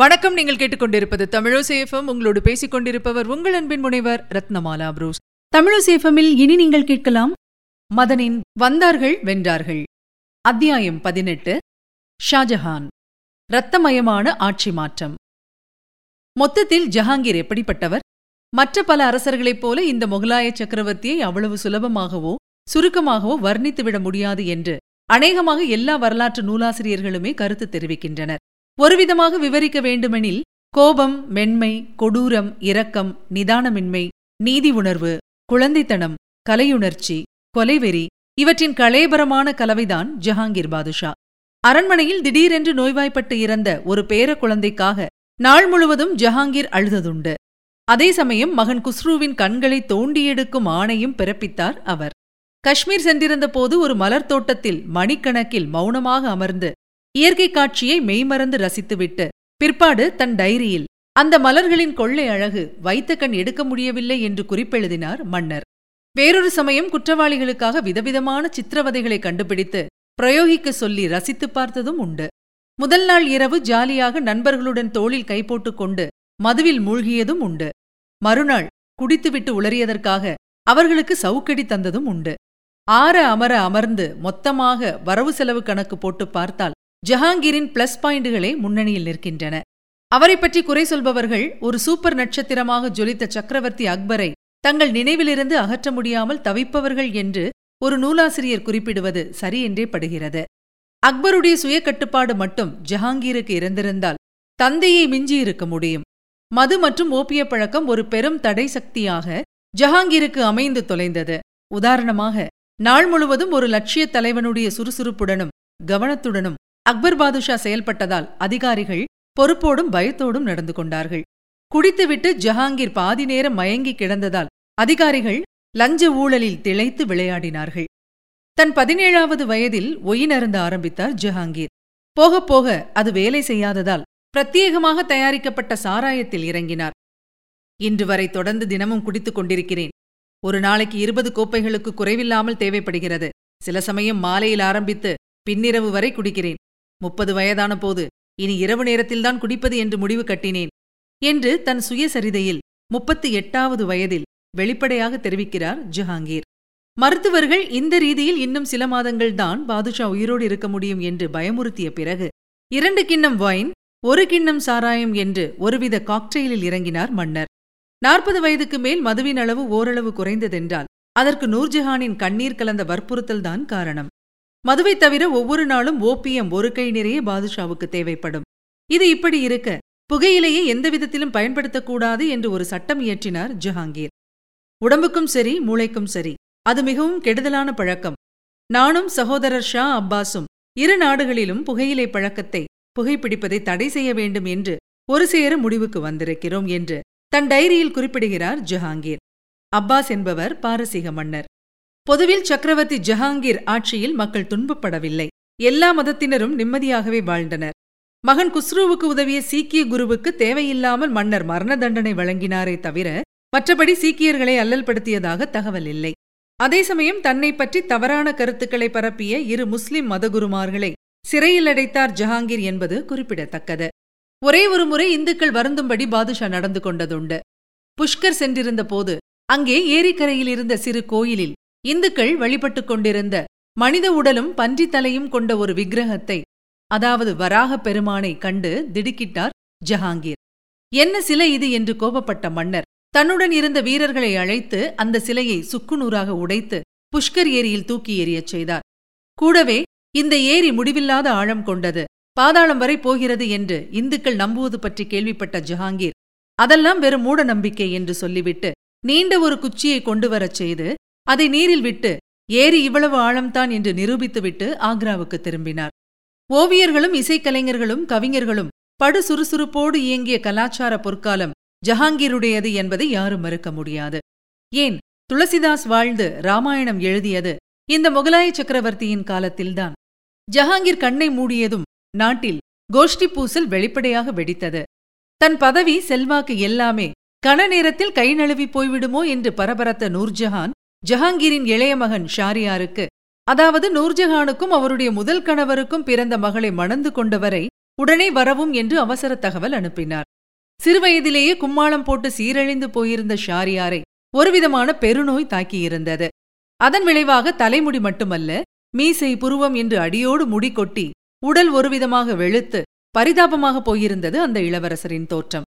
வணக்கம். நீங்கள் கேட்டுக்கொண்டிருப்பது தமிழோசேஃபம். உங்களோடு பேசிக் கொண்டிருப்பவர் உங்கள் அன்பின் முனைவர் ரத்னமாலா புரூஸ். தமிழோசேஃபமில் இனி நீங்கள் கேட்கலாம் மதனின் வந்தார்கள் வென்றார்கள். அத்தியாயம் 18. ஷாஜஹான் இரத்தமயமான ஆட்சி மாற்றம். மொத்தத்தில் ஜஹாங்கீர் எப்படிப்பட்டவர்? மற்ற பல அரசர்களைப் போல இந்த முகலாய சக்கரவர்த்தியை அவ்வளவு சுலபமாகவோ சுருக்கமாகவோ வர்ணித்துவிட முடியாது என்று அநேகமாக எல்லா வரலாற்று நூலாசிரியர்களுமே கருத்து தெரிவிக்கின்றனர். ஒருவிதமாக விவரிக்க வேண்டுமெனில், கோபம், மென்மை, கொடூரம், இரக்கம், நிதானமின்மை, நீதி உணர்வு, குழந்தைத்தனம், கலையுணர்ச்சி, கொலைவெறி இவற்றின் கலேபரமான கலவைதான் ஜஹாங்கீர் பாதுஷா. அரண்மனையில் திடீரென்று நோய்வாய்ப்பட்டு இறந்த ஒரு பேர குழந்தைக்காக நாள் முழுவதும் ஜஹாங்கீர் அழுததுண்டு. அதே சமயம் மகன் குஸ்ரூவின் கண்களை தோண்டியெடுக்கும் ஆணையும் பிறப்பித்தார் அவர். காஷ்மீர் சென்றிருந்த போது ஒரு மலர் தோட்டத்தில் மணிக்கணக்கில் மௌனமாக அமர்ந்து இயற்கை காட்சியை மெய்மறந்து ரசித்துவிட்டு பிற்பாடு தன் டைரியில் அந்த மலர்களின் கொள்ளை அழகு வைத்த கண் எடுக்க முடியவில்லை என்று குறிப்பெழுதினார் மன்னர். வேறொரு சமயம் குற்றவாளிகளுக்காக விதவிதமான சித்திரவதைகளை கண்டுபிடித்து பிரயோகிக்க சொல்லி ரசித்து பார்த்ததும் உண்டு. முதல் நாள் இரவு ஜாலியாக நண்பர்களுடன் தோளில் கைப்போட்டுக் கொண்டு மதுவில் மூழ்கியதும் உண்டு. மறுநாள் குடித்துவிட்டு உளறியதற்காக அவர்களுக்கு சவுக்கடி தந்ததும் உண்டு. ஆற அமர அமர்ந்து மொத்தமாக வரவு செலவு கணக்கு போட்டு பார்த்தால் ஜஹாங்கீரின் பிளஸ் பாயிண்டுகளே முன்னணியில் நிற்கின்றன. அவரை பற்றி குறை சொல்பவர்கள் ஒரு சூப்பர் நட்சத்திரமாக ஜொலித்த சக்கரவர்த்தி அக்பரை தங்கள் நினைவிலிருந்து அகற்ற முடியாமல் தவிப்பவர்கள் என்று ஒரு நூலாசிரியர் குறிப்பிடுவது சரியென்றே படுகிறது. அக்பருடைய சுய கட்டுப்பாடு மட்டும் ஜஹாங்கீருக்கு இருந்திருந்தால் தந்தையை மிஞ்சியிருக்க முடியும். மது மற்றும் ஓபிய பழக்கம் ஒரு பெரும் தடை சக்தியாக ஜஹாங்கீருக்கு அமைந்து தொலைந்தது. உதாரணமாக, நாள் முழுவதும் ஒரு லட்சிய தலைவனுடைய சுறுசுறுப்புடனும் கவனத்துடனும் அக்பர் பாதுஷா செயல்பட்டதால் அதிகாரிகள் பொறுப்போடும் பயத்தோடும் நடந்து கொண்டார்கள். குடித்துவிட்டு ஜஹாங்கீர் பாதி நேரம் மயங்கி கிடந்ததால் அதிகாரிகள் லஞ்ச ஊழலில் திளைத்து விளையாடினார்கள். தன் 17வது வயதில் ஒயினருந்த ஆரம்பித்தார் ஜஹாங்கீர். போக போக அது வேலை செய்யாததால் பிரத்யேகமாக தயாரிக்கப்பட்ட சாராயத்தில் இறங்கினார். இன்று வரை தொடர்ந்து தினமும் குடித்துக் கொண்டிருக்கிறேன். ஒரு நாளைக்கு 20 கோப்பைகளுக்கு குறைவில்லாமல் தேவைப்படுகிறது. சில சமயம் மாலையில் ஆரம்பித்து பின்னிரவு வரை குடிக்கிறேன். 30 வயதான போது இனி இரவு நேரத்தில்தான் குடிப்பது என்று முடிவு கட்டினேன் என்று தன் சுயசரிதையில் 38வது வயதில் வெளிப்படையாக தெரிவிக்கிறார் ஜஹாங்கீர். மருத்துவர்கள் இந்த ரீதியில் இன்னும் சில மாதங்கள்தான் பாதுஷா உயிரோடு இருக்க முடியும் என்று பயமுறுத்திய பிறகு 2 கிண்ணம் வைன் 1 கிண்ணம் சாராயம் என்று ஒருவித காக்டெயிலில் இறங்கினார் மன்னர். 40 வயதுக்கு மேல் மதுவின் அளவு ஓரளவு குறைந்ததென்றால் அதற்கு நூர்ஜஹானின் கண்ணீர் கலந்த வற்புறுத்தல்தான் காரணம். மதுவை தவிர ஒவ்வொரு நாளும் ஓபியம் 1 கை நிறைய பாதுஷாவுக்கு தேவைப்படும். இது இப்படி இருக்க புகையிலையை எந்தவிதத்திலும் பயன்படுத்தக்கூடாது என்று ஒரு சட்டம் இயற்றினார் ஜஹாங்கீர். உடம்புக்கும் சரி, மூளைக்கும் சரி, அது மிகவும் கெடுதலான பழக்கம். நானும் சகோதரர் ஷா அப்பாஸும் 2 நாடுகளிலும் புகையிலை பழக்கத்தை புகைப்பிடிப்பதை தடை செய்ய வேண்டும் என்று ஒரு சேர முடிவுக்கு வந்திருக்கிறோம் என்று தன் டைரியில் குறிப்பிடுகிறார் ஜஹாங்கீர். அப்பாஸ் என்பவர் பாரசீக மன்னர். பொதுவில் சக்கரவர்த்தி ஜஹாங்கீர் ஆட்சியில் மக்கள் துன்பப்படவில்லை. எல்லா மதத்தினரும் நிம்மதியாகவே வாழ்ந்தனர். மகன் குஸ்ரூவுக்கு உதவிய சீக்கிய குருவுக்கு தேவையில்லாமல் மன்னர் மரண தண்டனை வழங்கினாரே தவிர மற்றபடி சீக்கியர்களை அல்லல் படுத்தியதாக தகவல் இல்லை. அதே சமயம் தன்னை பற்றி தவறான கருத்துக்களை பரப்பிய 2 முஸ்லிம் மதகுருமார்களை சிறையில் அடைத்தார் ஜஹாங்கீர் என்பது குறிப்பிடத்தக்கது. ஒரே ஒரு முறை இந்துக்கள் வருந்தும்படி பாதுஷா நடந்து கொண்டதுண்டு. புஷ்கர் சென்றிருந்த போது அங்கே ஏரிக்கரையில் இருந்த சிறு கோயிலில் இந்துக்கள் வழிபட்டு கொண்டிருந்த மனித உடலும் பன்றி தலையும் கொண்ட ஒரு விக்கிரகத்தை, அதாவது வராக பெருமானை கண்டு திடுக்கிட்டார் ஜஹாங்கீர். என்ன சிலை இது என்று கோபப்பட்ட மன்னர் தன்னுடன் இருந்த வீரர்களை அழைத்து அந்த சிலையை சுக்குநூறாக உடைத்து புஷ்கர் ஏரியில் தூக்கி எறியச் செய்தார். கூடவே இந்த ஏரி முடிவில்லாத ஆழம் கொண்டது, பாதாளம் வரை போகிறது என்று இந்துக்கள் நம்புவது பற்றி கேள்விப்பட்ட ஜஹாங்கீர் அதெல்லாம் வெறும் மூட நம்பிக்கை என்று சொல்லிவிட்டு நீண்ட ஒரு குச்சியை கொண்டு வரச் செய்து அதை நீரில் விட்டு ஏரி இவ்வளவு ஆழம்தான் என்று நிரூபித்துவிட்டு ஆக்ராவுக்கு திரும்பினார். ஓவியர்களும் இசைக்கலைஞர்களும் கவிஞர்களும் படு சுறுசுறுப்போடு இயங்கிய கலாச்சார பொற்காலம் ஜஹாங்கீருடையது என்பதை யாரும் மறுக்க முடியாது. ஏன், துளசிதாஸ் வாழ்ந்து ராமாயணம் எழுதியது இந்த முகலாய சக்கரவர்த்தியின் காலத்தில்தான். ஜஹாங்கீர் கண்ணை மூடியதும் நாட்டில் கோஷ்டி பூசல் வெளிப்படையாக வெடித்தது. தன் பதவி, செல்வாக்கு எல்லாமே கண நேரத்தில் கை நழுவி போய்விடுமோ என்று பரபரத்த நூர்ஜஹான் ஜஹாங்கீரின் இளைய மகன் ஷாரியாருக்கு, அதாவது நூர்ஜஹானுக்கும் அவருடைய முதல் கணவருக்கும் பிறந்த மகளை மணந்து கொண்டவரை உடனே வரவும் என்று அவசர தகவல் அனுப்பினார். சிறுவயதிலேயே கும்மாளம் போட்டு சீரழிந்து போயிருந்த ஷாரியாரை ஒருவிதமான பெருநோய் தாக்கியிருந்தது. அதன் விளைவாக தலைமுடி மட்டுமல்ல, மீசை, புருவம் என்று அடியோடு முடி கொட்டி உடல் ஒருவிதமாக வெளுத்து பரிதாபமாக போயிருந்தது அந்த இளவரசரின் தோற்றம்.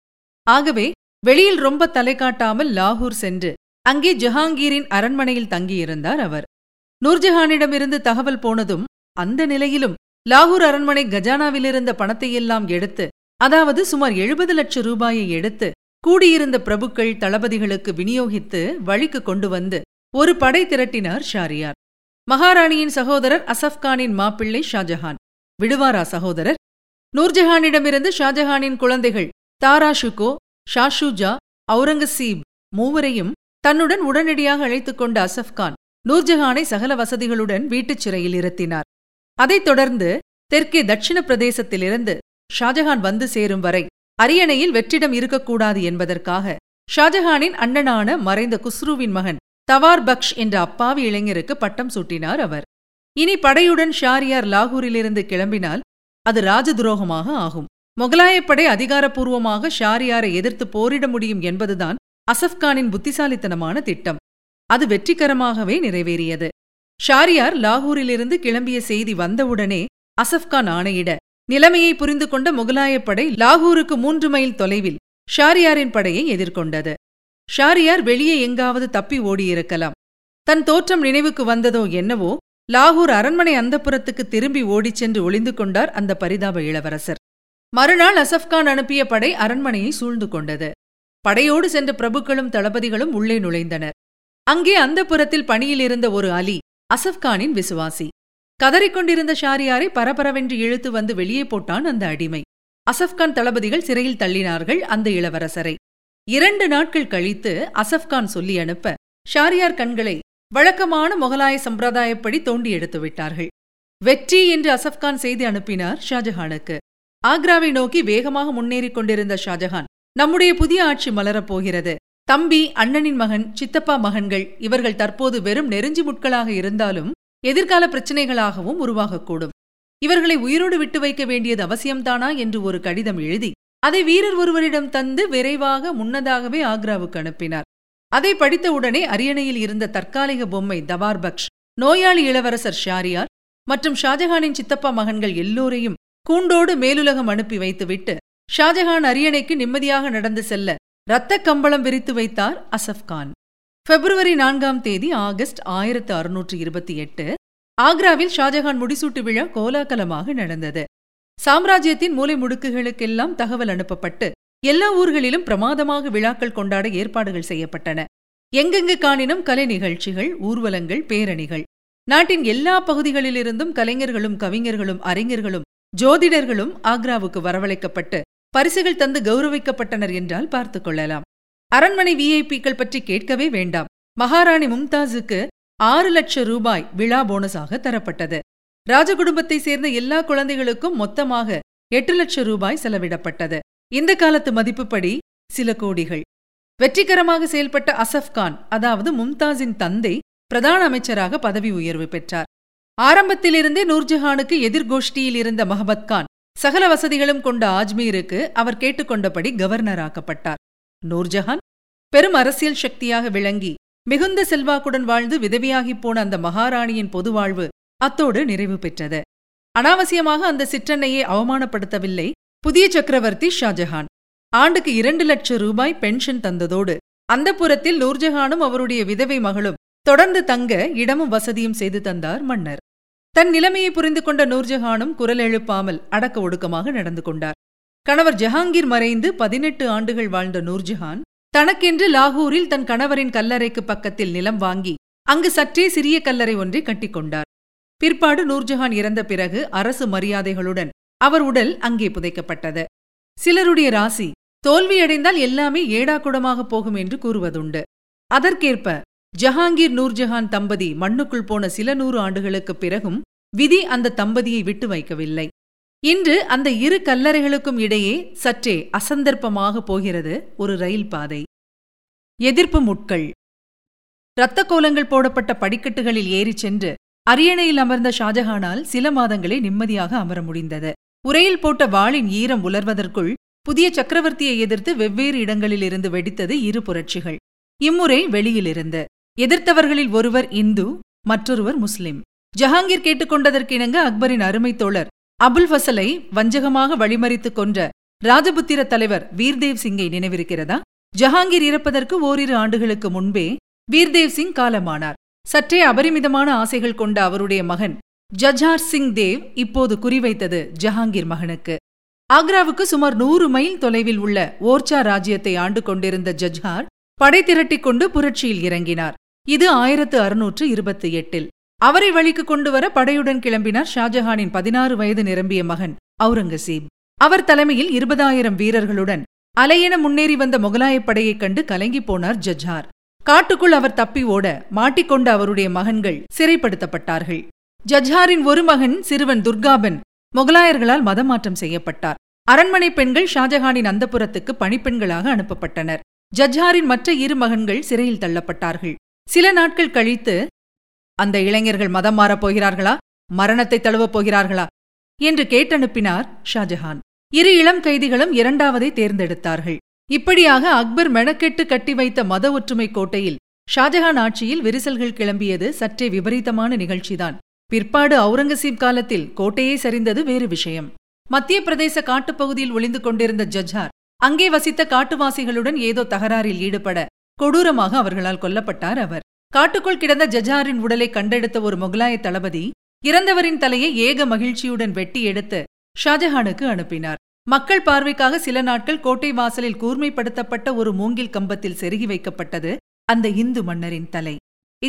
ஆகவே வெளியில் ரொம்ப தலை காட்டாமல் லாகூர் சென்று அங்கே ஜஹாங்கீரின் அரண்மனையில் தங்கியிருந்தார் அவர். நூர்ஜஹானிடமிருந்து தகவல் போனதும் அந்த நிலையிலும் லாகூர் அரண்மனை கஜானாவிலிருந்த பணத்தையெல்லாம் எடுத்து, அதாவது சுமார் 70 லட்சம் ரூபாயை எடுத்து கூடியிருந்த பிரபுக்கள் தளபதிகளுக்கு விநியோகித்து வழிக்கு கொண்டு வந்து ஒரு படை திரட்டினார் ஷாரியார். மகாராணியின் சகோதரர் அசஃப்கானின் மாப்பிள்ளை ஷாஜஹான், விடுவாரா சகோதரர். நூர்ஜஹானிடமிருந்து ஷாஜஹானின் குழந்தைகள் தாரா ஷுகோ, ஷாஷூஜா, அவுரங்கசீப் மூவரையும் தன்னுடன் உடனடியாக அழைத்துக் கொண்ட அசஃப்கான் நூர்ஜஹானை சகல வசதிகளுடன் வீட்டுச் சிறையில் இருத்தினார். அதைத் தொடர்ந்து தெற்கே தட்சிண பிரதேசத்திலிருந்து ஷாஜஹான் வந்து சேரும் வரை அரியணையில் வெற்றிடம் இருக்கக்கூடாது என்பதற்காக ஷாஜஹானின் அண்ணனான மறைந்த குஸ்ருவின் மகன் தவார் பக்ஷ் என்ற அப்பாவி இளைஞருக்கு பட்டம் சூட்டினார் அவர். இனி படையுடன் ஷாரியார் லாகூரிலிருந்து கிளம்பினால் அது ராஜதுரோகமாக ஆகும். முகலாயப்படை அதிகாரப்பூர்வமாக ஷாரியாரை எதிர்த்து போரிட முடியும் என்பதுதான் அசஃப்கானின் புத்திசாலித்தனமான திட்டம். அது வெற்றிகரமாகவே நிறைவேறியது. ஷாரியார் லாகூரிலிருந்து கிளம்பிய செய்தி வந்தவுடனே அசஃப்கான் ஆணையிட, நிலைமையை புரிந்து கொண்ட முகலாயப்படை லாகூருக்கு 3 மைல் தொலைவில் ஷாரியாரின் படையை எதிர்கொண்டது. ஷாரியார் வெளியே எங்காவது தப்பி ஓடியிருக்கலாம். தன் தோற்றம் நினைவுக்கு வந்ததோ என்னவோ, லாகூர் அரண்மனை அந்தப்புரத்துக்கு திரும்பி ஓடிச் சென்று ஒளிந்து கொண்டார் அந்த பரிதாப இளவரசர். மறுநாள் அசஃப்கான் அனுப்பிய படை அரண்மனையை சூழ்ந்து கொண்டது. படையோடு சென்ற பிரபுக்களும் தளபதிகளும் உள்ளே நுழைந்தனர். அங்கே அந்தப்புரத்தில் பணியிலிருந்த ஒரு அலி, அசஃப்கானின் விசுவாசி. கதறிக்கொண்டிருந்த ஷாரியாரை பரபரவென்று இழுத்து வந்து வெளியே போட்டான் அந்த அடிமை. அசஃப்கான் தளபதிகள் சிறையில் தள்ளினார்கள் அந்த இளவரசரை. 2 நாட்கள் கழித்து அசஃப்கான் சொல்லி அனுப்ப ஷாரியார் கண்களை வழக்கமான முகலாய சம்பிரதாயப்படி தோண்டி எடுத்து விட்டார்கள். வெற்றி என்று அசஃப்கான் செய்தி அனுப்பினார் ஷாஜஹானுக்கு. ஆக்ராவை நோக்கி வேகமாக முன்னேறிக் கொண்டிருந்த ஷாஜஹான், நம்முடைய புதிய ஆட்சி மலரப்போகிறது. தம்பி, அண்ணனின் மகன், சித்தப்பா மகன்கள் இவர்கள் தற்போது வெறும் நெருஞ்சி முட்களாக இருந்தாலும் எதிர்கால பிரச்சினைகளாகவும் உருவாகக்கூடும். இவர்களை உயிரோடு விட்டு வைக்க வேண்டியது அவசியம்தானா என்று ஒரு கடிதம் எழுதி அதை வீரர் ஒருவரிடம் தந்து விரைவாக முன்னதாகவே ஆக்ராவுக்கு அனுப்பினார். அதை படித்த உடனே அரியணையில் இருந்த தற்காலிக பொம்மை தவார் பக்ஷ், நோயாளி இளவரசர் ஷாரியார் மற்றும் ஷாஜஹானின் சித்தப்பா மகன்கள் எல்லோரையும் கூண்டோடு மேலுலகம் அனுப்பி வைத்துவிட்டு ஷாஜஹான் அரியணைக்கு நிம்மதியாக நடந்து செல்ல இரத்தக் கம்பளம் விரித்து வைத்தார் அசஃப்கான். ஃபெப்ரவரி 4ஆம் தேதி ஆகஸ்ட் 1628 ஆக்ராவில் ஷாஜஹான் முடிசூட்டு விழா கோலாகலமாக நடந்தது. சாம்ராஜ்யத்தின் மூலை முடுக்குகளுக்கெல்லாம் தகவல் அனுப்பப்பட்டு எல்லா ஊர்களிலும் பிரமாதமாக விழாக்கள் கொண்டாட ஏற்பாடுகள் செய்யப்பட்டன. எங்கெங்கு காணினும் கலை நிகழ்ச்சிகள், ஊர்வலங்கள், பேரணிகள். நாட்டின் எல்லா பகுதிகளிலிருந்தும் கலைஞர்களும் கவிஞர்களும் அறிஞர்களும் ஜோதிடர்களும் ஆக்ராவுக்கு வரவழைக்கப்பட்டு பரிசுகள் தந்து கௌரவிக்கப்பட்டனர் என்றால் பார்த்துக் கொள்ளலாம். அரண்மனை விஐபிக்கள் பற்றி கேட்கவே வேண்டாம். மகாராணி மும்தாஸுக்கு 6 லட்சம் ரூபாய் விழா போனஸாக தரப்பட்டது. ராஜகுடும்பத்தை சேர்ந்த எல்லா குழந்தைகளுக்கும் மொத்தமாக 8 லட்சம் ரூபாய் செலவிடப்பட்டது. இந்த காலத்து மதிப்புப்படி சில கோடிகள். வெற்றிகரமாக செயல்பட்ட அசஃப்கான், அதாவது மும்தாஸின் தந்தை, பிரதான அமைச்சராக பதவி உயர்வு பெற்றார். ஆரம்பத்திலிருந்தே நூர்ஜஹானுக்கு எதிர்கோஷ்டியில் இருந்த மஹபத் கான் சகல வசதிகளும் கொண்ட ஆஜ்மீருக்கு அவர் கேட்டுக்கொண்டபடி கவர்னராக்கப்பட்டார். நூர்ஜஹான் பெரும் அரசியல் சக்தியாக விளங்கி மிகுந்த செல்வாக்குடன் வாழ்ந்து விதவியாகிப் போன அந்த மகாராணியின் பொதுவாழ்வு அத்தோடு நிறைவு பெற்றது. அனாவசியமாக அந்த சிற்றன்னையை அவமானப்படுத்தவில்லை புதிய சக்கரவர்த்தி ஷாஜஹான். ஆண்டுக்கு 2 லட்சம் ரூபாய் பென்ஷன் தந்ததோடு அந்தப்புரத்தில் நூர்ஜஹானும் அவருடைய விதவை மகளும் தொடர்ந்து தங்க இடமும் வசதியும் செய்து தந்தார் மன்னர். தன் நிலைமையை புரிந்து கொண்ட நூர்ஜஹானும் குரல் எழுப்பாமல் அடக்க ஒடுக்கமாக நடந்து கொண்டார். கணவர் ஜஹாங்கீர் மறைந்து 18 ஆண்டுகள் வாழ்ந்த நூர்ஜஹான் தனக்கென்று லாகூரில் தன் கணவரின் கல்லறைக்கு பக்கத்தில் நிலம் வாங்கி அங்கு சற்றே சிறிய கல்லறை ஒன்றை கட்டிக்கொண்டார். பிற்பாடு நூர்ஜஹான் இறந்த பிறகு அரசு மரியாதைகளுடன் அவர் உடல் அங்கே புதைக்கப்பட்டது. சிலருடைய ராசி தோல்வியடைந்தால் எல்லாமே ஏடாக்குடமாக போகும் என்று கூறுவதுண்டு. அதற்கேற்ப ஜஹாங்கீர் நூர்ஜஹான் தம்பதி மண்ணுக்குள் போன சில 100 ஆண்டுகளுக்குப் பிறகும் விதி அந்த தம்பதியை விட்டு வைக்கவில்லை. இன்று அந்த இரு கல்லறைகளுக்கும் இடையே சற்றே அசந்தர்ப்பமாக போகிறது ஒரு ரயில் பாதை. எதிர்ப்பு முட்கள். இரத்த கோலங்கள் போடப்பட்ட படிக்கட்டுகளில் ஏறிச் சென்று அரியணையில் அமர்ந்த ஷாஜஹானால் சில மாதங்களே நிம்மதியாக அமர முடிந்தது. உரையில் போட்ட வாளின் ஈரம் உலர்வதற்குள் புதிய சக்கரவர்த்தியை எதிர்த்து வெவ்வேறு இடங்களிலிருந்து வெடித்தது இரு புரட்சிகள். இம்முறை வெளியிலிருந்த எதிர்த்தவர்களில் ஒருவர் இந்து, மற்றொருவர் முஸ்லிம். ஜஹாங்கீர் கேட்டுக்கொண்டதற்கிணங்க அக்பரின் அருமை தோழர் அபுல் ஃபசலை வஞ்சகமாக வழிமறித்துக் கொன்ற ராஜபுத்திர தலைவர் வீர்தேவ் சிங்கை நினைவிருக்கிறதா? ஜஹாங்கீர் இறப்பதற்கு ஓரிரு ஆண்டுகளுக்கு முன்பே வீர்தேவ் சிங் காலமானார். சற்றே அபரிமிதமான ஆசைகள் கொண்ட அவருடைய மகன் ஜஜார் சிங் தேவ் இப்போது குறிவைத்தது ஜஹாங்கீர் மகனுக்கு. ஆக்ராவுக்கு சுமார் 100 மைல் தொலைவில் உள்ள ஓர்ச்சா ராஜ்யத்தை ஆண்டு கொண்டிருந்த ஜஜார் படை திரட்டிக்கொண்டு புரட்சியில் இறங்கினார். இது 1628. அவரை வழிக்கு கொண்டுவர படையுடன் கிளம்பினார் ஷாஜஹானின் 16 வயது நிரம்பிய மகன் அவுரங்கசீப். அவர் தலைமையில் 20,000 வீரர்களுடன் அலையென முன்னேறி வந்த முகலாயப் படையைக் கண்டு கலங்கி போனார் ஜஜார். காட்டுக்குள் அவர் தப்பி ஓட மாட்டிக்கொண்ட அவருடைய மகன்கள் சிறைப்படுத்தப்பட்டார்கள். ஜஜாரின் ஒரு மகன் சிறுவன் துர்காபன் முகலாயர்களால் மதமாற்றம் செய்யப்பட்டார். அரண்மனை பெண்கள் ஷாஜஹானின் அந்தப்புரத்துக்கு பணிப்பெண்களாக அனுப்பப்பட்டனர். ஜஜாரின் மற்ற 2 மகன்கள் சிறையில் தள்ளப்பட்டார்கள். சில நாட்கள் கழித்து, அந்த இளைஞர்கள் மதம் மாறப் போகிறார்களா, மரணத்தை தழுவப் போகிறார்களா என்று கேட்டனுப்பினார் ஷாஜஹான். 2 இளம் கைதிகளும் இரண்டாவதை தேர்ந்தெடுத்தார்கள். இப்படியாக அக்பர் மெனக்கெட்டு கட்டி வைத்த மத ஒற்றுமை கோட்டையில் ஷாஜஹான் ஆட்சியில் விரிசல்கள் கிளம்பியது சற்றே விபரீதமான நிகழ்ச்சிதான். பிற்பாடு அவுரங்கசீப் காலத்தில் கோட்டையே சரிந்தது வேறு விஷயம். மத்திய பிரதேச காட்டுப்பகுதியில் ஒளிந்து கொண்டிருந்த ஜஜார் அங்கே வசித்த காட்டுவாசிகளுடன் ஏதோ தகராறில் ஈடுபட கொடூரமாக அவர்களால் கொல்லப்பட்டார். அவர் காட்டுக்குள் கிடந்த ஜஜாரின் உடலை கண்டெடுத்த ஒரு முகலாய தளபதி இறந்தவரின் தலையை ஏக மகிழ்ச்சியுடன் வெட்டி எடுத்து ஷாஜஹானுக்கு அனுப்பினார். மக்கள் பார்வைக்காக சில நாட்கள் கோட்டை வாசலில் கூர்மைப்படுத்தப்பட்ட ஒரு மூங்கில் கம்பத்தில் செருகி வைக்கப்பட்டது அந்த இந்து மன்னரின் தலை.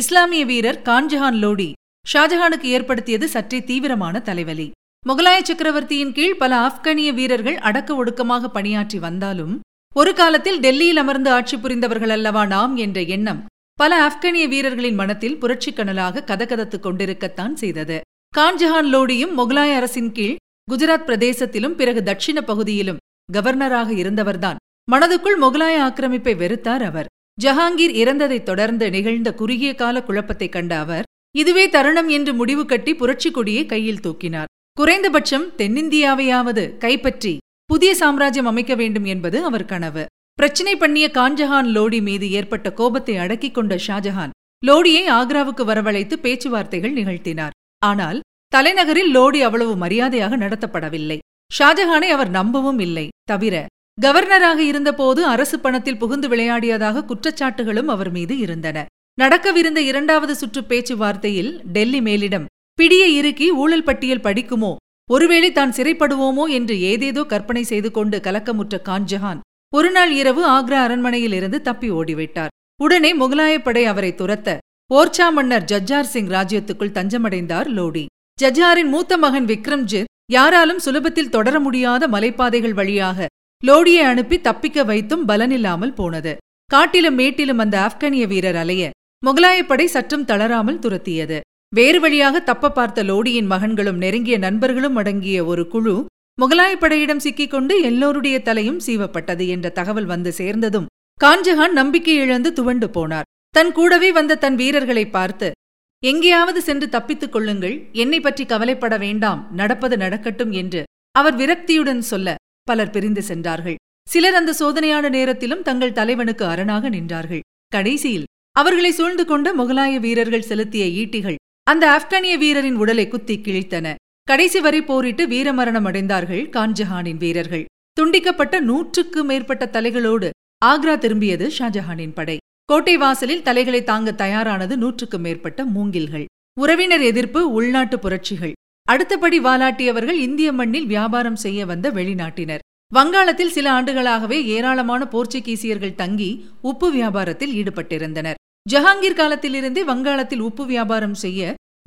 இஸ்லாமிய வீரர் கான்ஜஹான் லோடி ஷாஜஹானுக்கு ஏற்படுத்தியது சற்றே தீவிரமான தலைவலி. முகலாய சக்கரவர்த்தியின் கீழ் பல ஆப்கானிய வீரர்கள் அடக்க ஒடுக்கமாக பணியாற்றி வந்தாலும் ஒரு காலத்தில் டெல்லியில் அமர்ந்து ஆட்சி புரிந்தவர்கள் அல்லவா நாம் என்ற எண்ணம் பல ஆப்கானிய வீரர்களின் மனத்தில் புரட்சிக் கனலாக கதகதத்துக் கொண்டிருக்கத்தான் செய்தது. கான்ஜஹான் லோடியும் முகலாய அரசின் கீழ் குஜராத் பிரதேசத்திலும் பிறகு தட்சிண பகுதியிலும் கவர்னராக இருந்தவர்தான். மனதுக்குள் முகலாய ஆக்கிரமிப்பை வெறுத்தார் அவர். ஜஹாங்கீர் இறந்ததைத் தொடர்ந்து நிகழ்ந்த குறுகிய கால குழப்பத்தை கண்ட அவர் இதுவே தருணம் என்று முடிவு கட்டி புரட்சிக் கொடியை கையில் தூக்கினார். குறைந்தபட்சம் தென்னிந்தியாவையாவது கைப்பற்றி புதிய சாம்ராஜ்யம் அமைக்க வேண்டும் என்பது அவர் கனவு. பிரச்சினை பண்ணிய கான்ஜஹான் லோடி மீது ஏற்பட்ட கோபத்தை அடக்கிக் கொண்ட ஷாஜஹான் லோடியை ஆக்ராவுக்கு வரவழைத்து பேச்சுவார்த்தைகள் நிகழ்த்தினார். ஆனால் தலைநகரில் லோடி அவ்வளவு மரியாதையாக நடத்தப்படவில்லை. ஷாஜஹானை அவர் நம்பவும் இல்லை. தவிர கவர்னராக இருந்தபோது அரசு பணத்தில் புகுந்து விளையாடியதாக குற்றச்சாட்டுகளும் அவர் மீது இருந்தன. நடக்கவிருந்த 2வது சுற்று பேச்சுவார்த்தையில் டெல்லி மேலிடம் பிடியை இறுக்கி ஊழல் பட்டியல் படிக்குமோ, ஒருவேளை தான் சிறைப்படுவோமோ என்று ஏதேதோ கற்பனை செய்து கொண்டு கலக்கமுற்ற கான்ஜஹான் ஒருநாள் இரவு ஆக்ரா அரண்மனையிலிருந்து தப்பி ஓடிவிட்டார். உடனே முகலாயப்படை அவரை துரத்த ஓர்ச்சா மன்னர் ஜஜார் சிங் ராஜ்யத்துக்குள் தஞ்சமடைந்தார் லோடி. ஜஜாரின் மூத்த மகன் விக்ரம்ஜித் யாராலும் சுலபத்தில் தொடர முடியாத மலைப்பாதைகள் வழியாக லோடியை அனுப்பி தப்பிக்க வைத்தும் பலனில்லாமல் போனது. காட்டிலும் மேட்டிலும் அந்த ஆப்கானிய வீரர் அலைய முகலாயப்படை சற்றும் தளராமல் துரத்தியது. வேறு வழியாக தப்ப பார்த்த லோடியின் மகன்களும் நெருங்கிய நண்பர்களும் அடங்கிய ஒரு குழு முகலாயப்படையிடம் சிக்கிக்கொண்டு எல்லோருடைய தலையும் சீவப்பட்டது என்ற தகவல் வந்து சேர்ந்ததும் கான்ஜஹான் நம்பிக்கை இழந்து துவண்டு போனார். தன் கூடவே வந்த தன் வீரர்களை பார்த்து, எங்கேயாவது சென்று தப்பித்துக் கொள்ளுங்கள், என்னை பற்றி கவலைப்பட வேண்டாம், நடப்பது நடக்கட்டும் என்று அவர் விரக்தியுடன் சொல்ல பலர் பிரிந்து சென்றார்கள். சிலர் அந்த சோதனையான நேரத்திலும் தங்கள் தலைவனுக்கு அரணாக நின்றார்கள். கடைசியில் அவர்களை சூழ்ந்து கொண்ட முகலாய வீரர்கள் செலுத்திய ஈட்டிகள் அந்த ஆப்கானிய வீரரின் உடலை குத்தி கிழித்தன. கடைசி வரை போரிட்டு வீரமரணம் அடைந்தார்கள் கான்ஜஹானின் வீரர்கள். துண்டிக்கப்பட்ட 100க்கும் மேற்பட்ட தலைகளோடு ஆக்ரா திரும்பியது ஷாஜஹானின் படை. கோட்டை வாசலில் தலைகளை தாங்க தயாரானது 100க்கும் மேற்பட்ட மூங்கில்கள். உறவினர் எதிர்ப்பு, உள்நாட்டு புரட்சிகள். அடுத்தபடி வாலாட்டியவர்கள் இந்திய மண்ணில் வியாபாரம் செய்ய வந்த வெளிநாட்டினர். வங்காளத்தில் சில ஆண்டுகளாகவே ஏராளமான போர்ச்சுகீசியர்கள் தங்கி உப்பு வியாபாரத்தில் ஈடுபட்டிருந்தனர். ஜஹாங்கீர் காலத்திலிருந்தே வங்காளத்தில் உப்பு வியாபாரம் செய்ய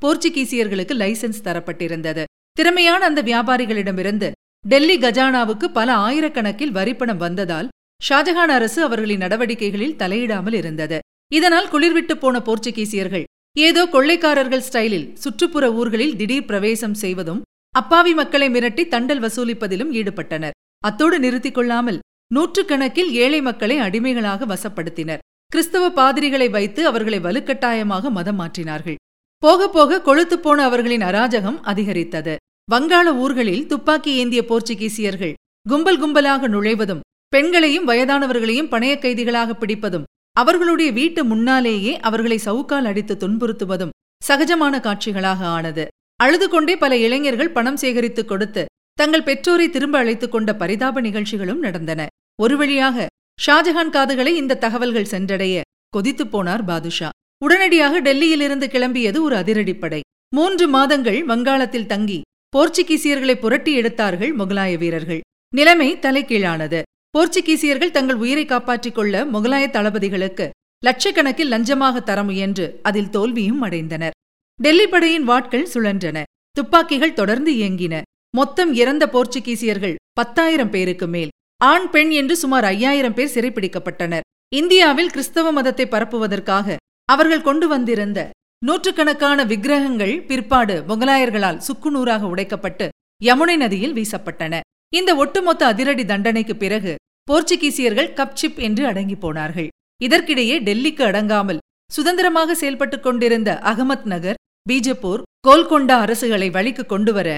போர்ச்சுகீசியர்களுக்கு லைசன்ஸ் தரப்பட்டிருந்தது. திறமையான அந்த வியாபாரிகளிடமிருந்து டெல்லி கஜானாவுக்கு பல ஆயிரக்கணக்கில் வரிப்பணம் வந்ததால் ஷாஜஹான் அரசு அவர்களின் நடவடிக்கைகளில் தலையிடாமல் இருந்தது. இதனால் குளிர்விட்டு போன போர்ச்சுகீசியர்கள் ஏதோ கொள்ளைக்காரர்கள் ஸ்டைலில் சுற்றுப்புற ஊர்களில் திடீர் பிரவேசம் செய்வதும் அப்பாவி மக்களை மிரட்டி தண்டல் வசூலிப்பதிலும் ஈடுபட்டனர். அத்தோடு நிறுத்திக் கொள்ளாமல் 100கணக்கில் ஏழை மக்களை அடிமைகளாக வசப்படுத்தினர். கிறிஸ்தவ பாதிரிகளை வைத்து அவர்களை வலுக்கட்டாயமாக மதம் மாற்றினார்கள். போக போக கொழுத்துப்போன அவர்களின் அராஜகம் அதிகரித்தது. வங்காள ஊர்களில் துப்பாக்கி ஏந்திய போர்ச்சுகீசியர்கள் கும்பல் கும்பலாக நுழைவதும் பெண்களையும் வயதானவர்களையும் பணைய கைதிகளாக பிடிப்பதும் அவர்களுடைய வீட்டு முன்னாலேயே அவர்களை சவுக்கால் அடித்து துன்புறுத்துவதும் சகஜமான காட்சிகளாக ஆனது. அழுது கொண்டே பல இளைஞர்கள் பணம் சேகரித்துக் கொடுத்து தங்கள் பெற்றோரை திரும்ப அழைத்துக் கொண்ட பரிதாப நிகழ்ச்சிகளும் நடந்தன. ஒரு வழியாக ஷாஜஹான் காதுகளை இந்த தகவல்கள் சென்றடைய கொதித்துப் போனார் பாதுஷா. உடனடியாக டெல்லியிலிருந்து கிளம்பியது ஒரு அதிரடிப்படை. 3 மாதங்கள் வங்காளத்தில் தங்கி போர்ச்சுகீசியர்களை புரட்டி எடுத்தார்கள் முகலாய வீரர்கள். நிலைமை தலைகீழானது. போர்ச்சுகீசியர்கள் தங்கள் உயிரை காப்பாற்றிக் கொள்ள முகலாய தளபதிகளுக்கு லட்சக்கணக்கில் லஞ்சமாக தர முயன்று அதில் தோல்வியும் அடைந்தனர். டெல்லி படையின் வாட்கள் சுழன்றன. துப்பாக்கிகள் தொடர்ந்து இயங்கின. மொத்தம் இறந்த போர்ச்சுகீசியர்கள் 10,000 பேருக்கு மேல். ஆண் பெண் என்று சுமார் 5,000 பேர் சிறைப்பிடிக்கப்பட்டனர். இந்தியாவில் கிறிஸ்தவ மதத்தை பரப்புவதற்காக அவர்கள் கொண்டு வந்திருந்த 100கணக்கான விக்கிரகங்கள் பிற்பாடு முகலாயர்களால் சுக்குநூறாக உடைக்கப்பட்டு யமுனை நதியில் வீசப்பட்டன. இந்த ஒட்டுமொத்த அதிரடி தண்டனைக்கு பிறகு போர்ச்சுகீசியர்கள் கப்சிப் என்று அடங்கி போனார்கள். இதற்கிடையே டெல்லிக்கு அடங்காமல் சுதந்திரமாக செயல்பட்டுக் கொண்டிருந்த அகமத் நகர், பீஜப்பூர், கோல்கொண்டா அரசுகளை வழிக்கு கொண்டுவர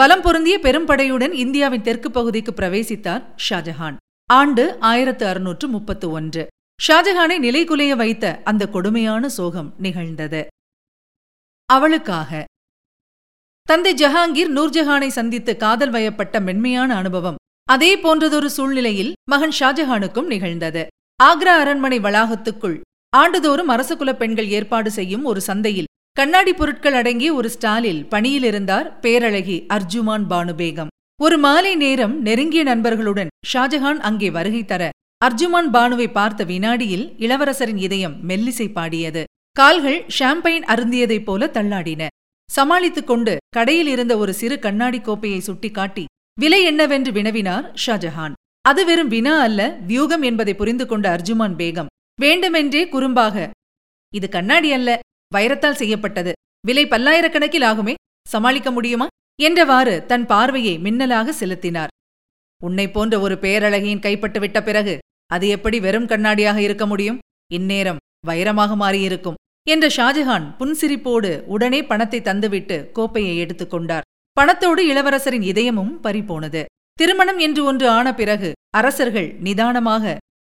பலம் பொருந்திய பெரும்படையுடன் இந்தியாவின் தெற்கு பகுதிக்கு பிரவேசித்தார் ஷாஜஹான். ஆண்டு 1631. ஷாஜஹானை நிலைகுலைய வைத்த அந்த கொடுமையான சோகம் நிகழ்ந்தது. அவளுக்காக தந்தை ஜஹாங்கீர் நூர்ஜஹானை சந்தித்து காதல் வயப்பட்ட மென்மையான அனுபவம் அதே போன்றதொரு சூழ்நிலையில் மகன் ஷாஜஹானுக்கும் நிகழ்ந்தது. ஆக்ரா அரண்மனை வளாகத்துக்குள் ஆண்டுதோறும் அரசகுல பெண்கள் ஏற்பாடு செய்யும் ஒரு சந்தையில் கண்ணாடி பொருட்கள் அடங்கிய ஒரு ஸ்டாலில் பணியிலிருந்தார் பேரழகி அர்ஜுமான் பானுபேகம். ஒரு மாலை நேரம் நெருங்கிய நண்பர்களுடன் ஷாஜஹான் அங்கே வருகை தர அர்ஜுமான் பானுவை பார்த்த வினாடியில் இளவரசரின் இதயம் மெல்லிசை பாடியது. கால்கள் ஷாம்பைன் அருந்தியதைப் போல தள்ளாடின. சமாளித்துக் கொண்டு கடையில் இருந்த ஒரு சிறு கண்ணாடி கோப்பையை சுட்டிக்காட்டி விலை என்னவென்று வினவினார் ஷாஜஹான். அது வெறும் வினா அல்ல, வியூகம் என்பதை புரிந்து கொண்ட அர்ஜுமான் பேகம் வேண்டுமென்றே குறும்பாக, இது கண்ணாடி அல்ல, வைரத்தால் செய்யப்பட்டது, விலை பல்லாயிரக்கணக்கில் ஆகுமே, சமாளிக்க முடியுமா என்றவாறு தன் பார்வையை மின்னலாக செலுத்தினார். உன்னை போன்ற ஒரு பேரழகையின் கைப்பட்டுவிட்ட பிறகு அது எப்படி வெறும் கண்ணாடியாக இருக்க முடியும்? இந்நேரம் வைரமாக மாறியிருக்கும் என்ற ஷாஜஹான் புன்சிரிப்போடு உடனே பணத்தை தந்துவிட்டு கோப்பையை எடுத்துக்கொண்டார். பணத்தோடு இளவரசரின் இதயமும் பறிபோனது. திருமணம் என்று ஒன்று ஆன பிறகு அரசர்கள் நிதானமாக